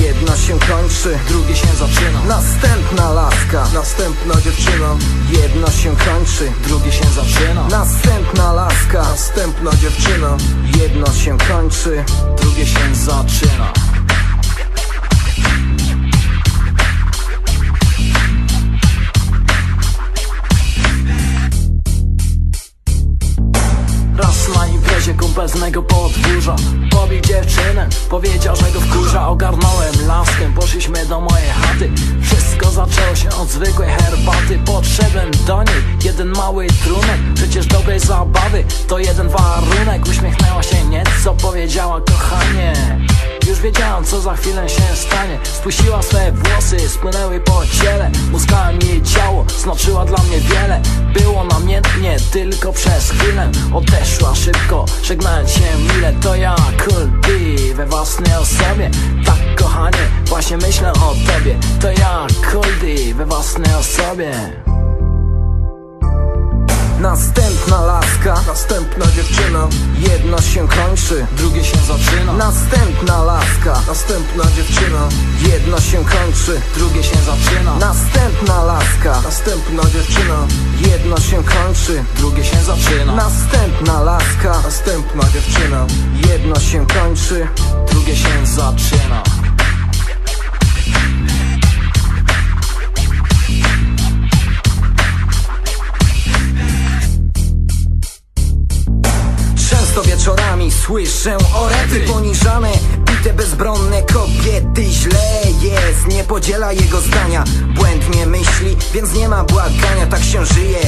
Jedno się kończy, drugie się zaczyna. Następna laska, następna dziewczyna. Jedno się kończy, drugie się zaczyna. Następna laska, następna dziewczyna. Jedno się kończy, drugie się zaczyna. Kumpelnego podwórza pobił dziewczynę, powiedział, że go wkurza. Ogarnąłem laskę, poszliśmy do mojej chaty. Wszystko zaczęło się od zwykłej herbaty. Podszedłem do niej, jeden mały trunek. Przecież dobrej zabawy to jeden warunek. Uśmiechnęła się nieco, powiedziała: kochanie. Już wiedziałam, co za chwilę się stanie. Spuściła swe włosy, spłynęły po ciele. Muskałem jej ciało, znaczyła dla mnie wiele. Było namiętnie, tylko przez chwilę. Odeszła szybko, żegnając się mile. To ja, Cool D, we własnej osobie. Tak, kochanie, właśnie myślę o tobie. To ja, Cool D, we własnej osobie. Następna laska, następna dziewczyna. Jedno się kończy, drugie się zaczyna. Następna laska, następna dziewczyna. Jedno się kończy, drugie się zaczyna. Następna laska, następna dziewczyna. Jedno się kończy, drugie się zaczyna. Następna laska, następna dziewczyna. Jedno się kończy, drugie się zaczyna. Wieczorami słyszę orety, poniżane, bite bezbronne kobiety. Źle jest, nie podziela jego zdania. Błędnie myśli, więc nie ma błagania. Tak się żyje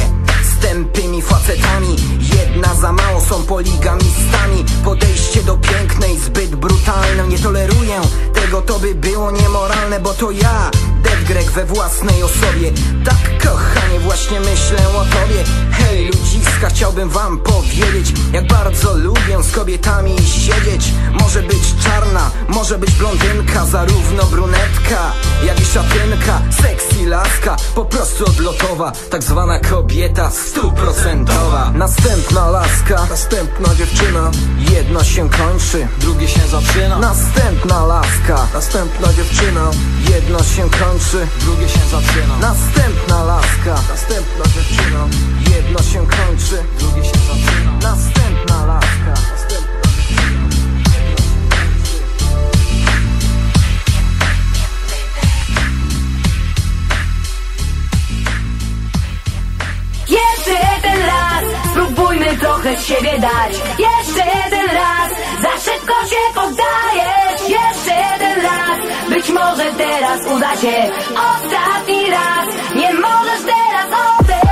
z tępymi facetami. Jedna za mało, są poligamistami. Podejście do pięknej zbyt brutalne. Nie toleruję tego, to by było niemoralne. Bo to ja, Dead Greg, we własnej osobie. Tak, kochanie, właśnie myślę o tobie. Hej, ludziska, chciałbym wam powiedzieć, jak bardzo lubię z kobietami siedzieć. Może być czarna, może być blondynka, zarówno brunetka, jak i szatynka. Sexy laska, po prostu odlotowa, tak zwana kobieta 100%. Następna laska, następna dziewczyna. Jedno się kończy, drugie się zaczyna. Następna laska, następna dziewczyna. Jedno się kończy, drugie się zaczyna. Następna laska, następna dziewczyna. Jedno się kończy, drugie się zaczyna. Następna laska, następna dziewczyna. Jeszcze jeden raz, spróbujmy trochę z siebie dać. Jeszcze jeden raz, za szybko się poddajesz. Jeszcze jeden raz, być może teraz uda się. Ostatni raz, nie możesz teraz odejść.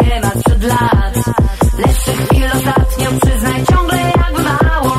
Schemat przed lat, lepszych chwil ostatnio, przyznaj, ciągle jakby mało.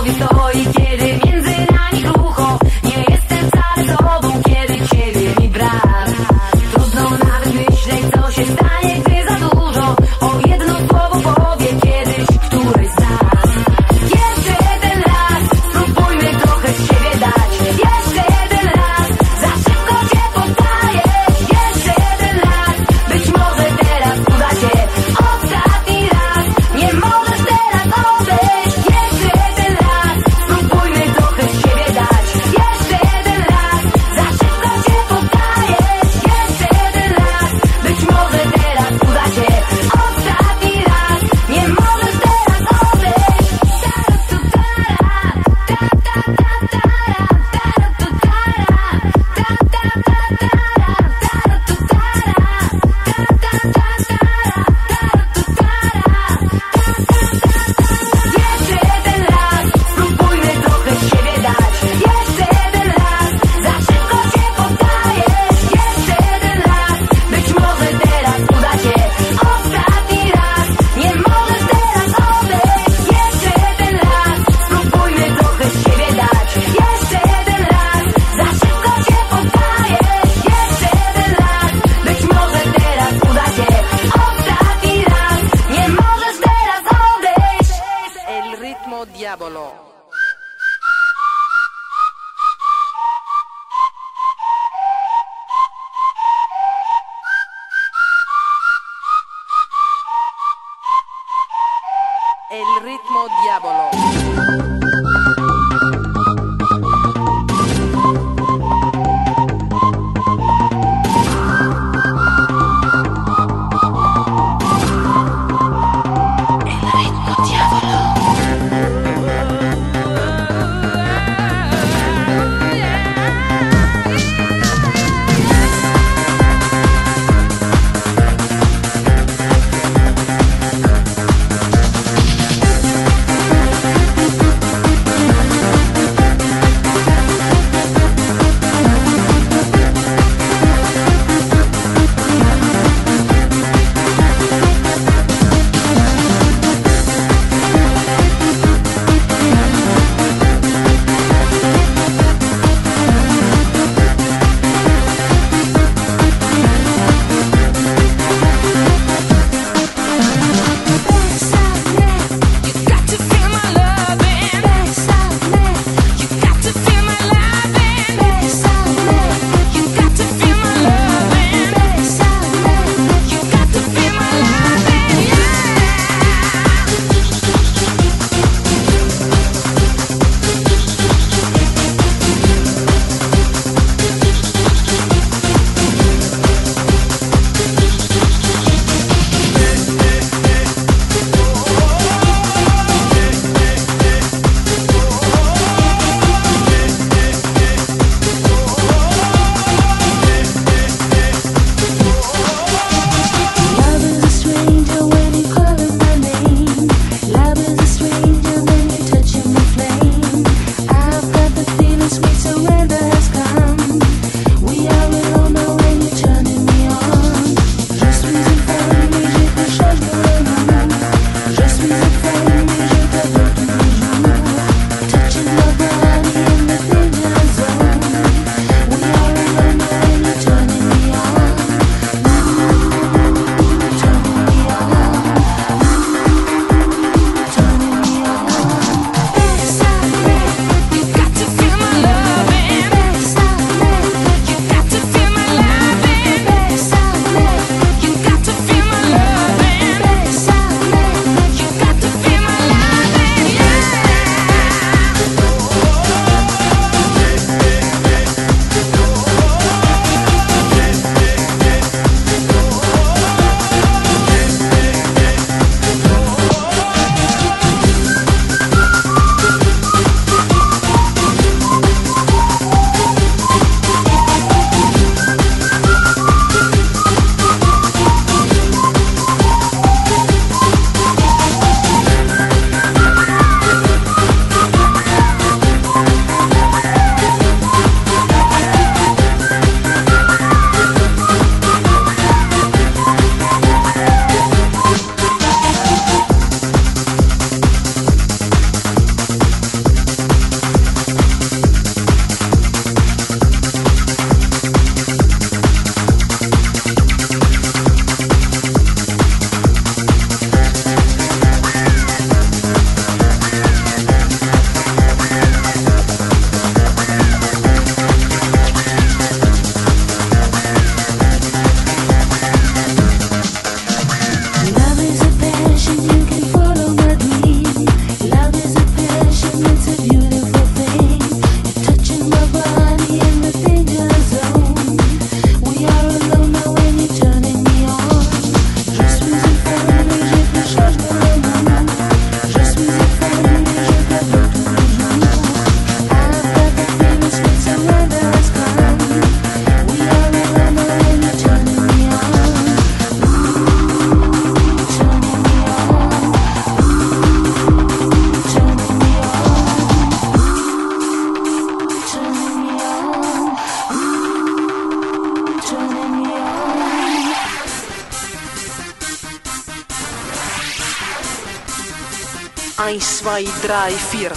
powiedz to i kiedy między nami głucho. Nie jestem cały sobą, kiedy ciebie mi brak. Trudno nawet myśleć, co się stanie, gdy za dużo. O jedno słowo powie kiedyś któryś z nas. Jeszcze jeden raz, spróbujmy trochę z siebie dać. Jeszcze jeden raz, za szybko cię poddajesz. Jeszcze jeden raz, być może teraz uda się. Ostatni raz, nie możesz teraz odejść. Jeszcze jeden raz, spróbujmy trochę z siebie dać. Jeszcze jeden raz, za szybko cię poddajesz. Jeszcze jeden raz, być może teraz uda się. Ostatni raz, nie możesz teraz odejść. Tara, tu, tara, ta, ta, ta, tara, tara, tu, tara, ta, ta, ta, tara, tara, tu, tara, ta, ta, ta, tara, tara, tu, tara. Jeszcze jeden raz, spróbujmy trochę z siebie dać. Jeszcze jeden raz, za szybko cię poddajesz. Jeszcze jeden raz, być może teraz uda się. Ostatni raz, nie możesz teraz odejść. Jeszcze jeden raz, spróbujmy trochę z siebie dać. Jeszcze jeden raz, za szybko cię poddajesz. Jeszcze jeden raz, być może teraz uda się. Ostatni raz, nie możesz teraz odejść. El ritmo diabolo. El ritmo diabolo. 1, 2, 3, 4.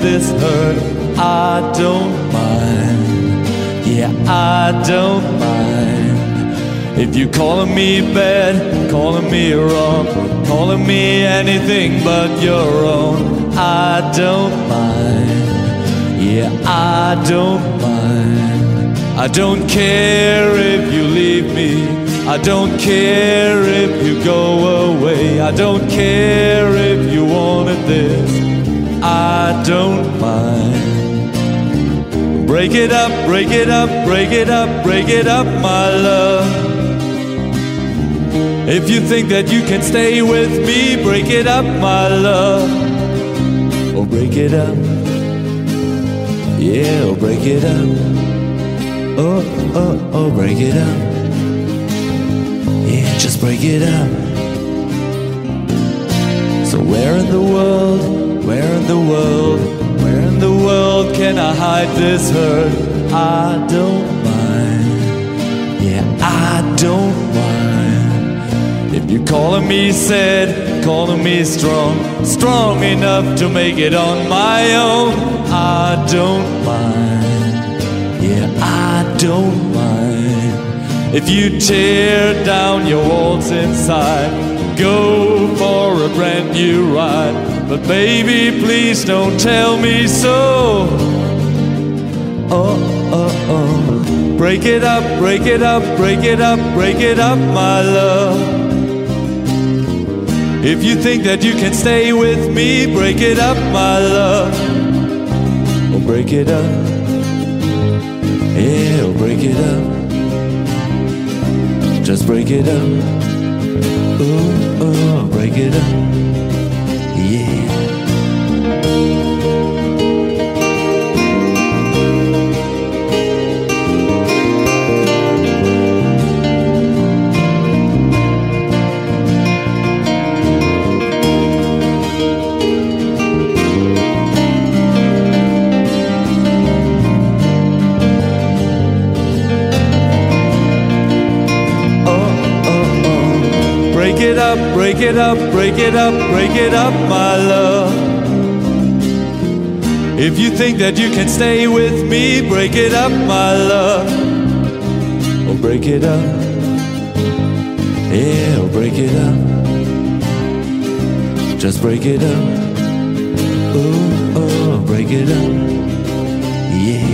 This hurt, I don't mind. Yeah, I don't mind. If you're calling me bad, calling me wrong, calling me anything but your own, I don't mind. Yeah, I don't mind. I don't care if you leave me. I don't care if you go away. I don't care if you wanted this. I don't mind. Break it up, break it up, break it up, break it up, my love. If you think that you can stay with me, break it up, my love. Oh, break it up. Yeah, oh, break it up. Oh, oh, oh, break it up. Yeah, just break it up. So where in the world, where in the world, where in the world can I hide this hurt? I don't mind, yeah, I don't mind. If you're calling me sad, calling me strong, strong enough to make it on my own, I don't mind, yeah, I don't mind. If you tear down your walls inside, go for a brand new ride, but baby, please don't tell me so. Oh, oh, oh. Break it up, break it up, break it up, break it up, my love. If you think that you can stay with me, break it up, my love. Oh, break it up. Yeah, oh, break it up. Just break it up. Oh, oh, break it up, yeah. break it up, break it up, break it up, break it up, my love. If you think that you can stay with me, break it up, my love. Oh, break it up. Yeah, oh, break it up. Just break it up. Oh, oh, break it up. Yeah.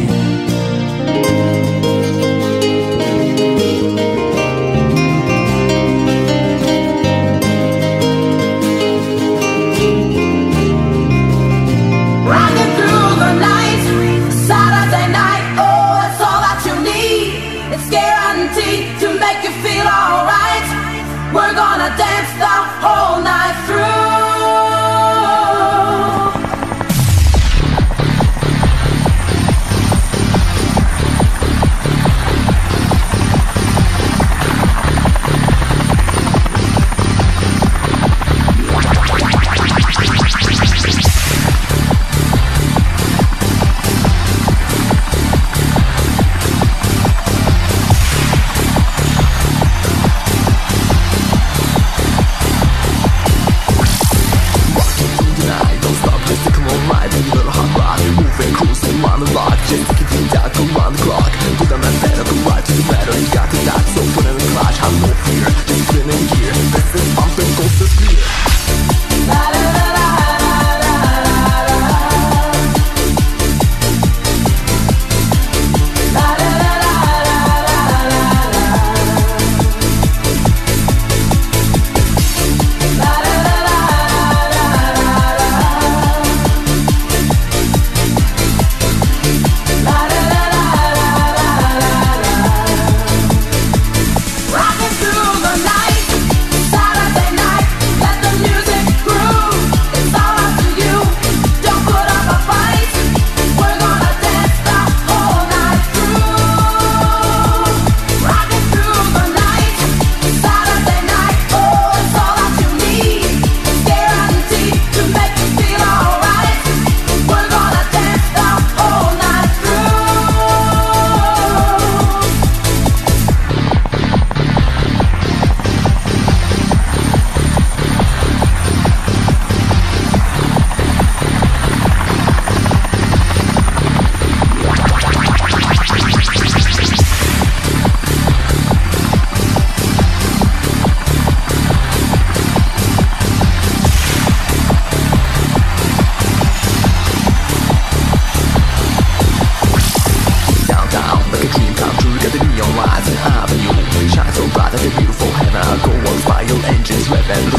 Let them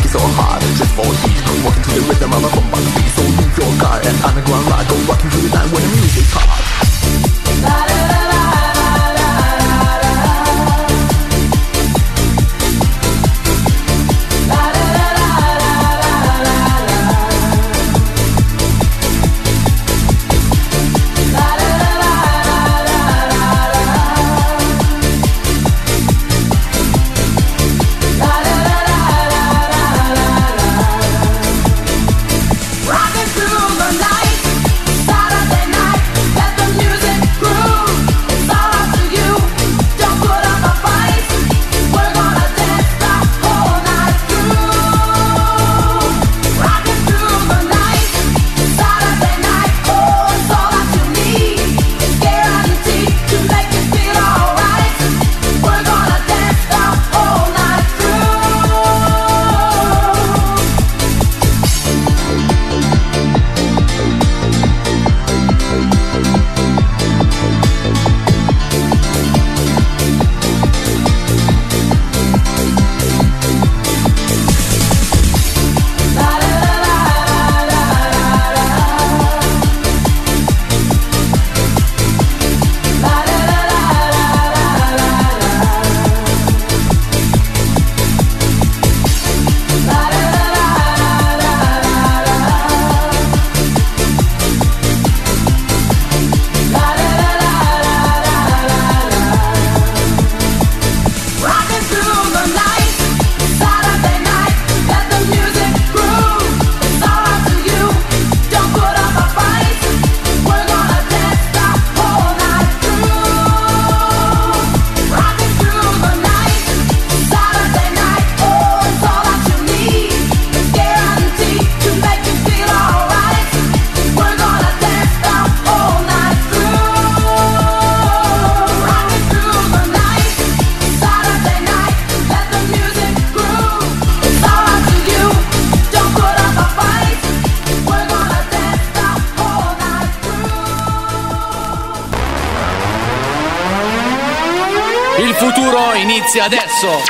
inizia adesso.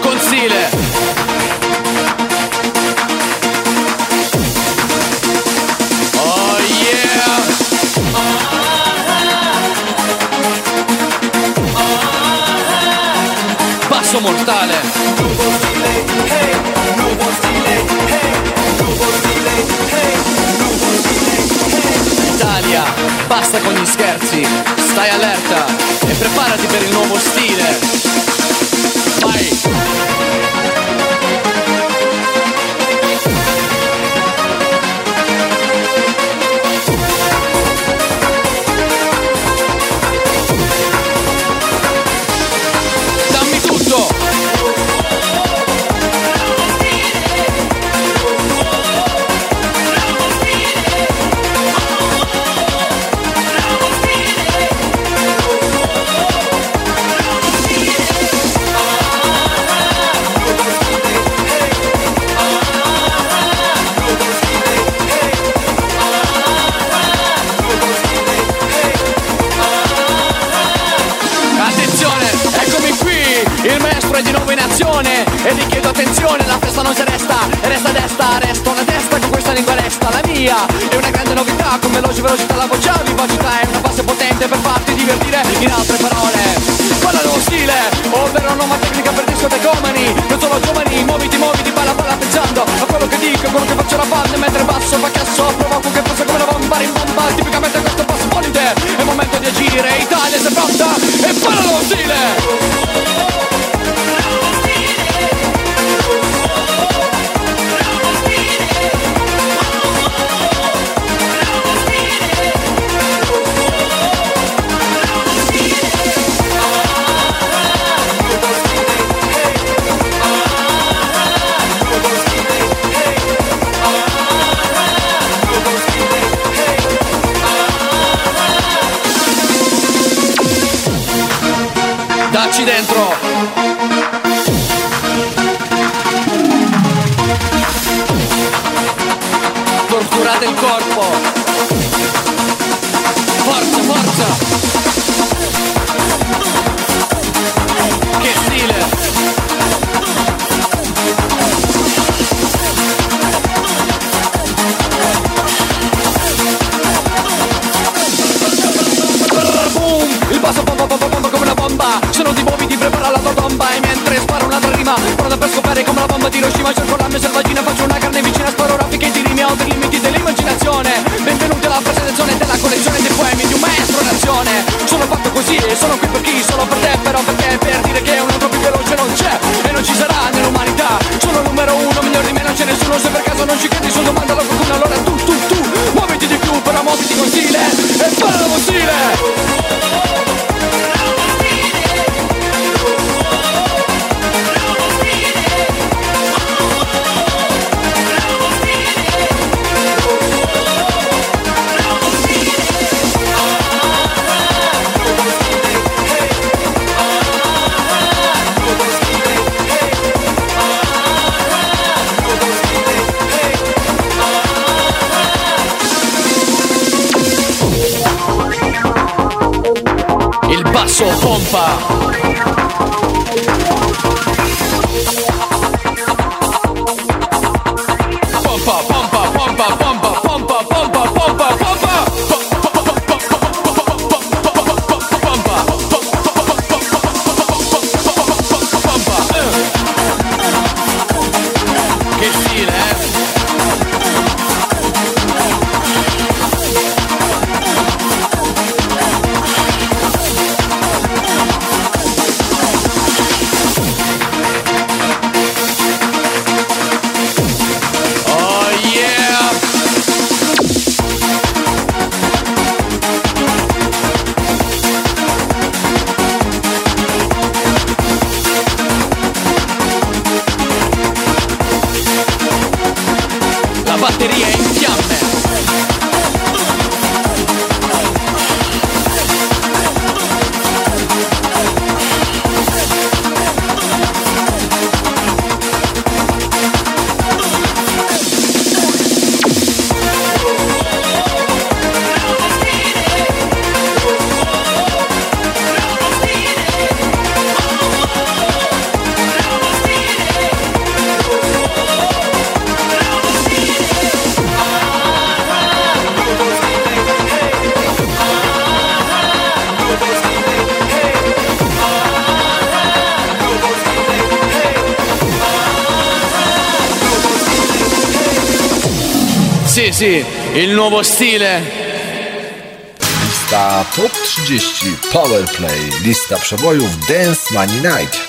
Consile. Oh yeah. Passo mortale. Basta con gli scherzi, stai allerta e preparati per il nuovo stile. Vai! Dammi tutto! Di nuovo in azione e vi chiedo attenzione, la festa non si resta, resta destra, resta una testa con questa lingua resta la mia, è una grande novità con veloce velocità la voce, vivacità è una base potente per farti divertire, in altre parole parla nuovo stile, ovvero nuova tecnica per discotecomani, non solo giovani, muoviti muoviti, balla balla pensando a quello che dico, a quello che faccio la palla, mentre basso fa cazzo, provoco che passa come una bomba rimbomba, tipicamente questo è passo volente, è il momento di agire, Italia sei pronta e parla nuovo stile. Dacci dentro. Torturate il corpo. Forza, forza. Che stile. Boom. Il basso bomba come una bomba. Se non ti muovi ti prepara la tua tomba. E mentre sparo un'altra rima, pronta per scopare come la bomba di Hiroshima. Cerco la mia selvaggina, faccio una carne vicina. Sparo raffiche di rime oltre i limiti dell'immaginazione. Benvenuti alla presentazione della collezione dei poemi di un maestro nazione. Sono fatto così e sono qui per chi? Solo per te, però perché? Per dire che un altro più veloce non c'è e non ci sarà nell'umanità. Sono numero uno, miglior di me non c'è nessuno. Se per caso non ci credi su domanda la qualcuno, allora tu muoviti di più, però muoviti con stile e parla con stile. Passo pompa. Pompa, pompa, pompa, pompa, pompa, pompa, pompa, pompa. Sì, il nuovo stile. Lista Top 30 Powerplay, lista przebojów Dancemania Night.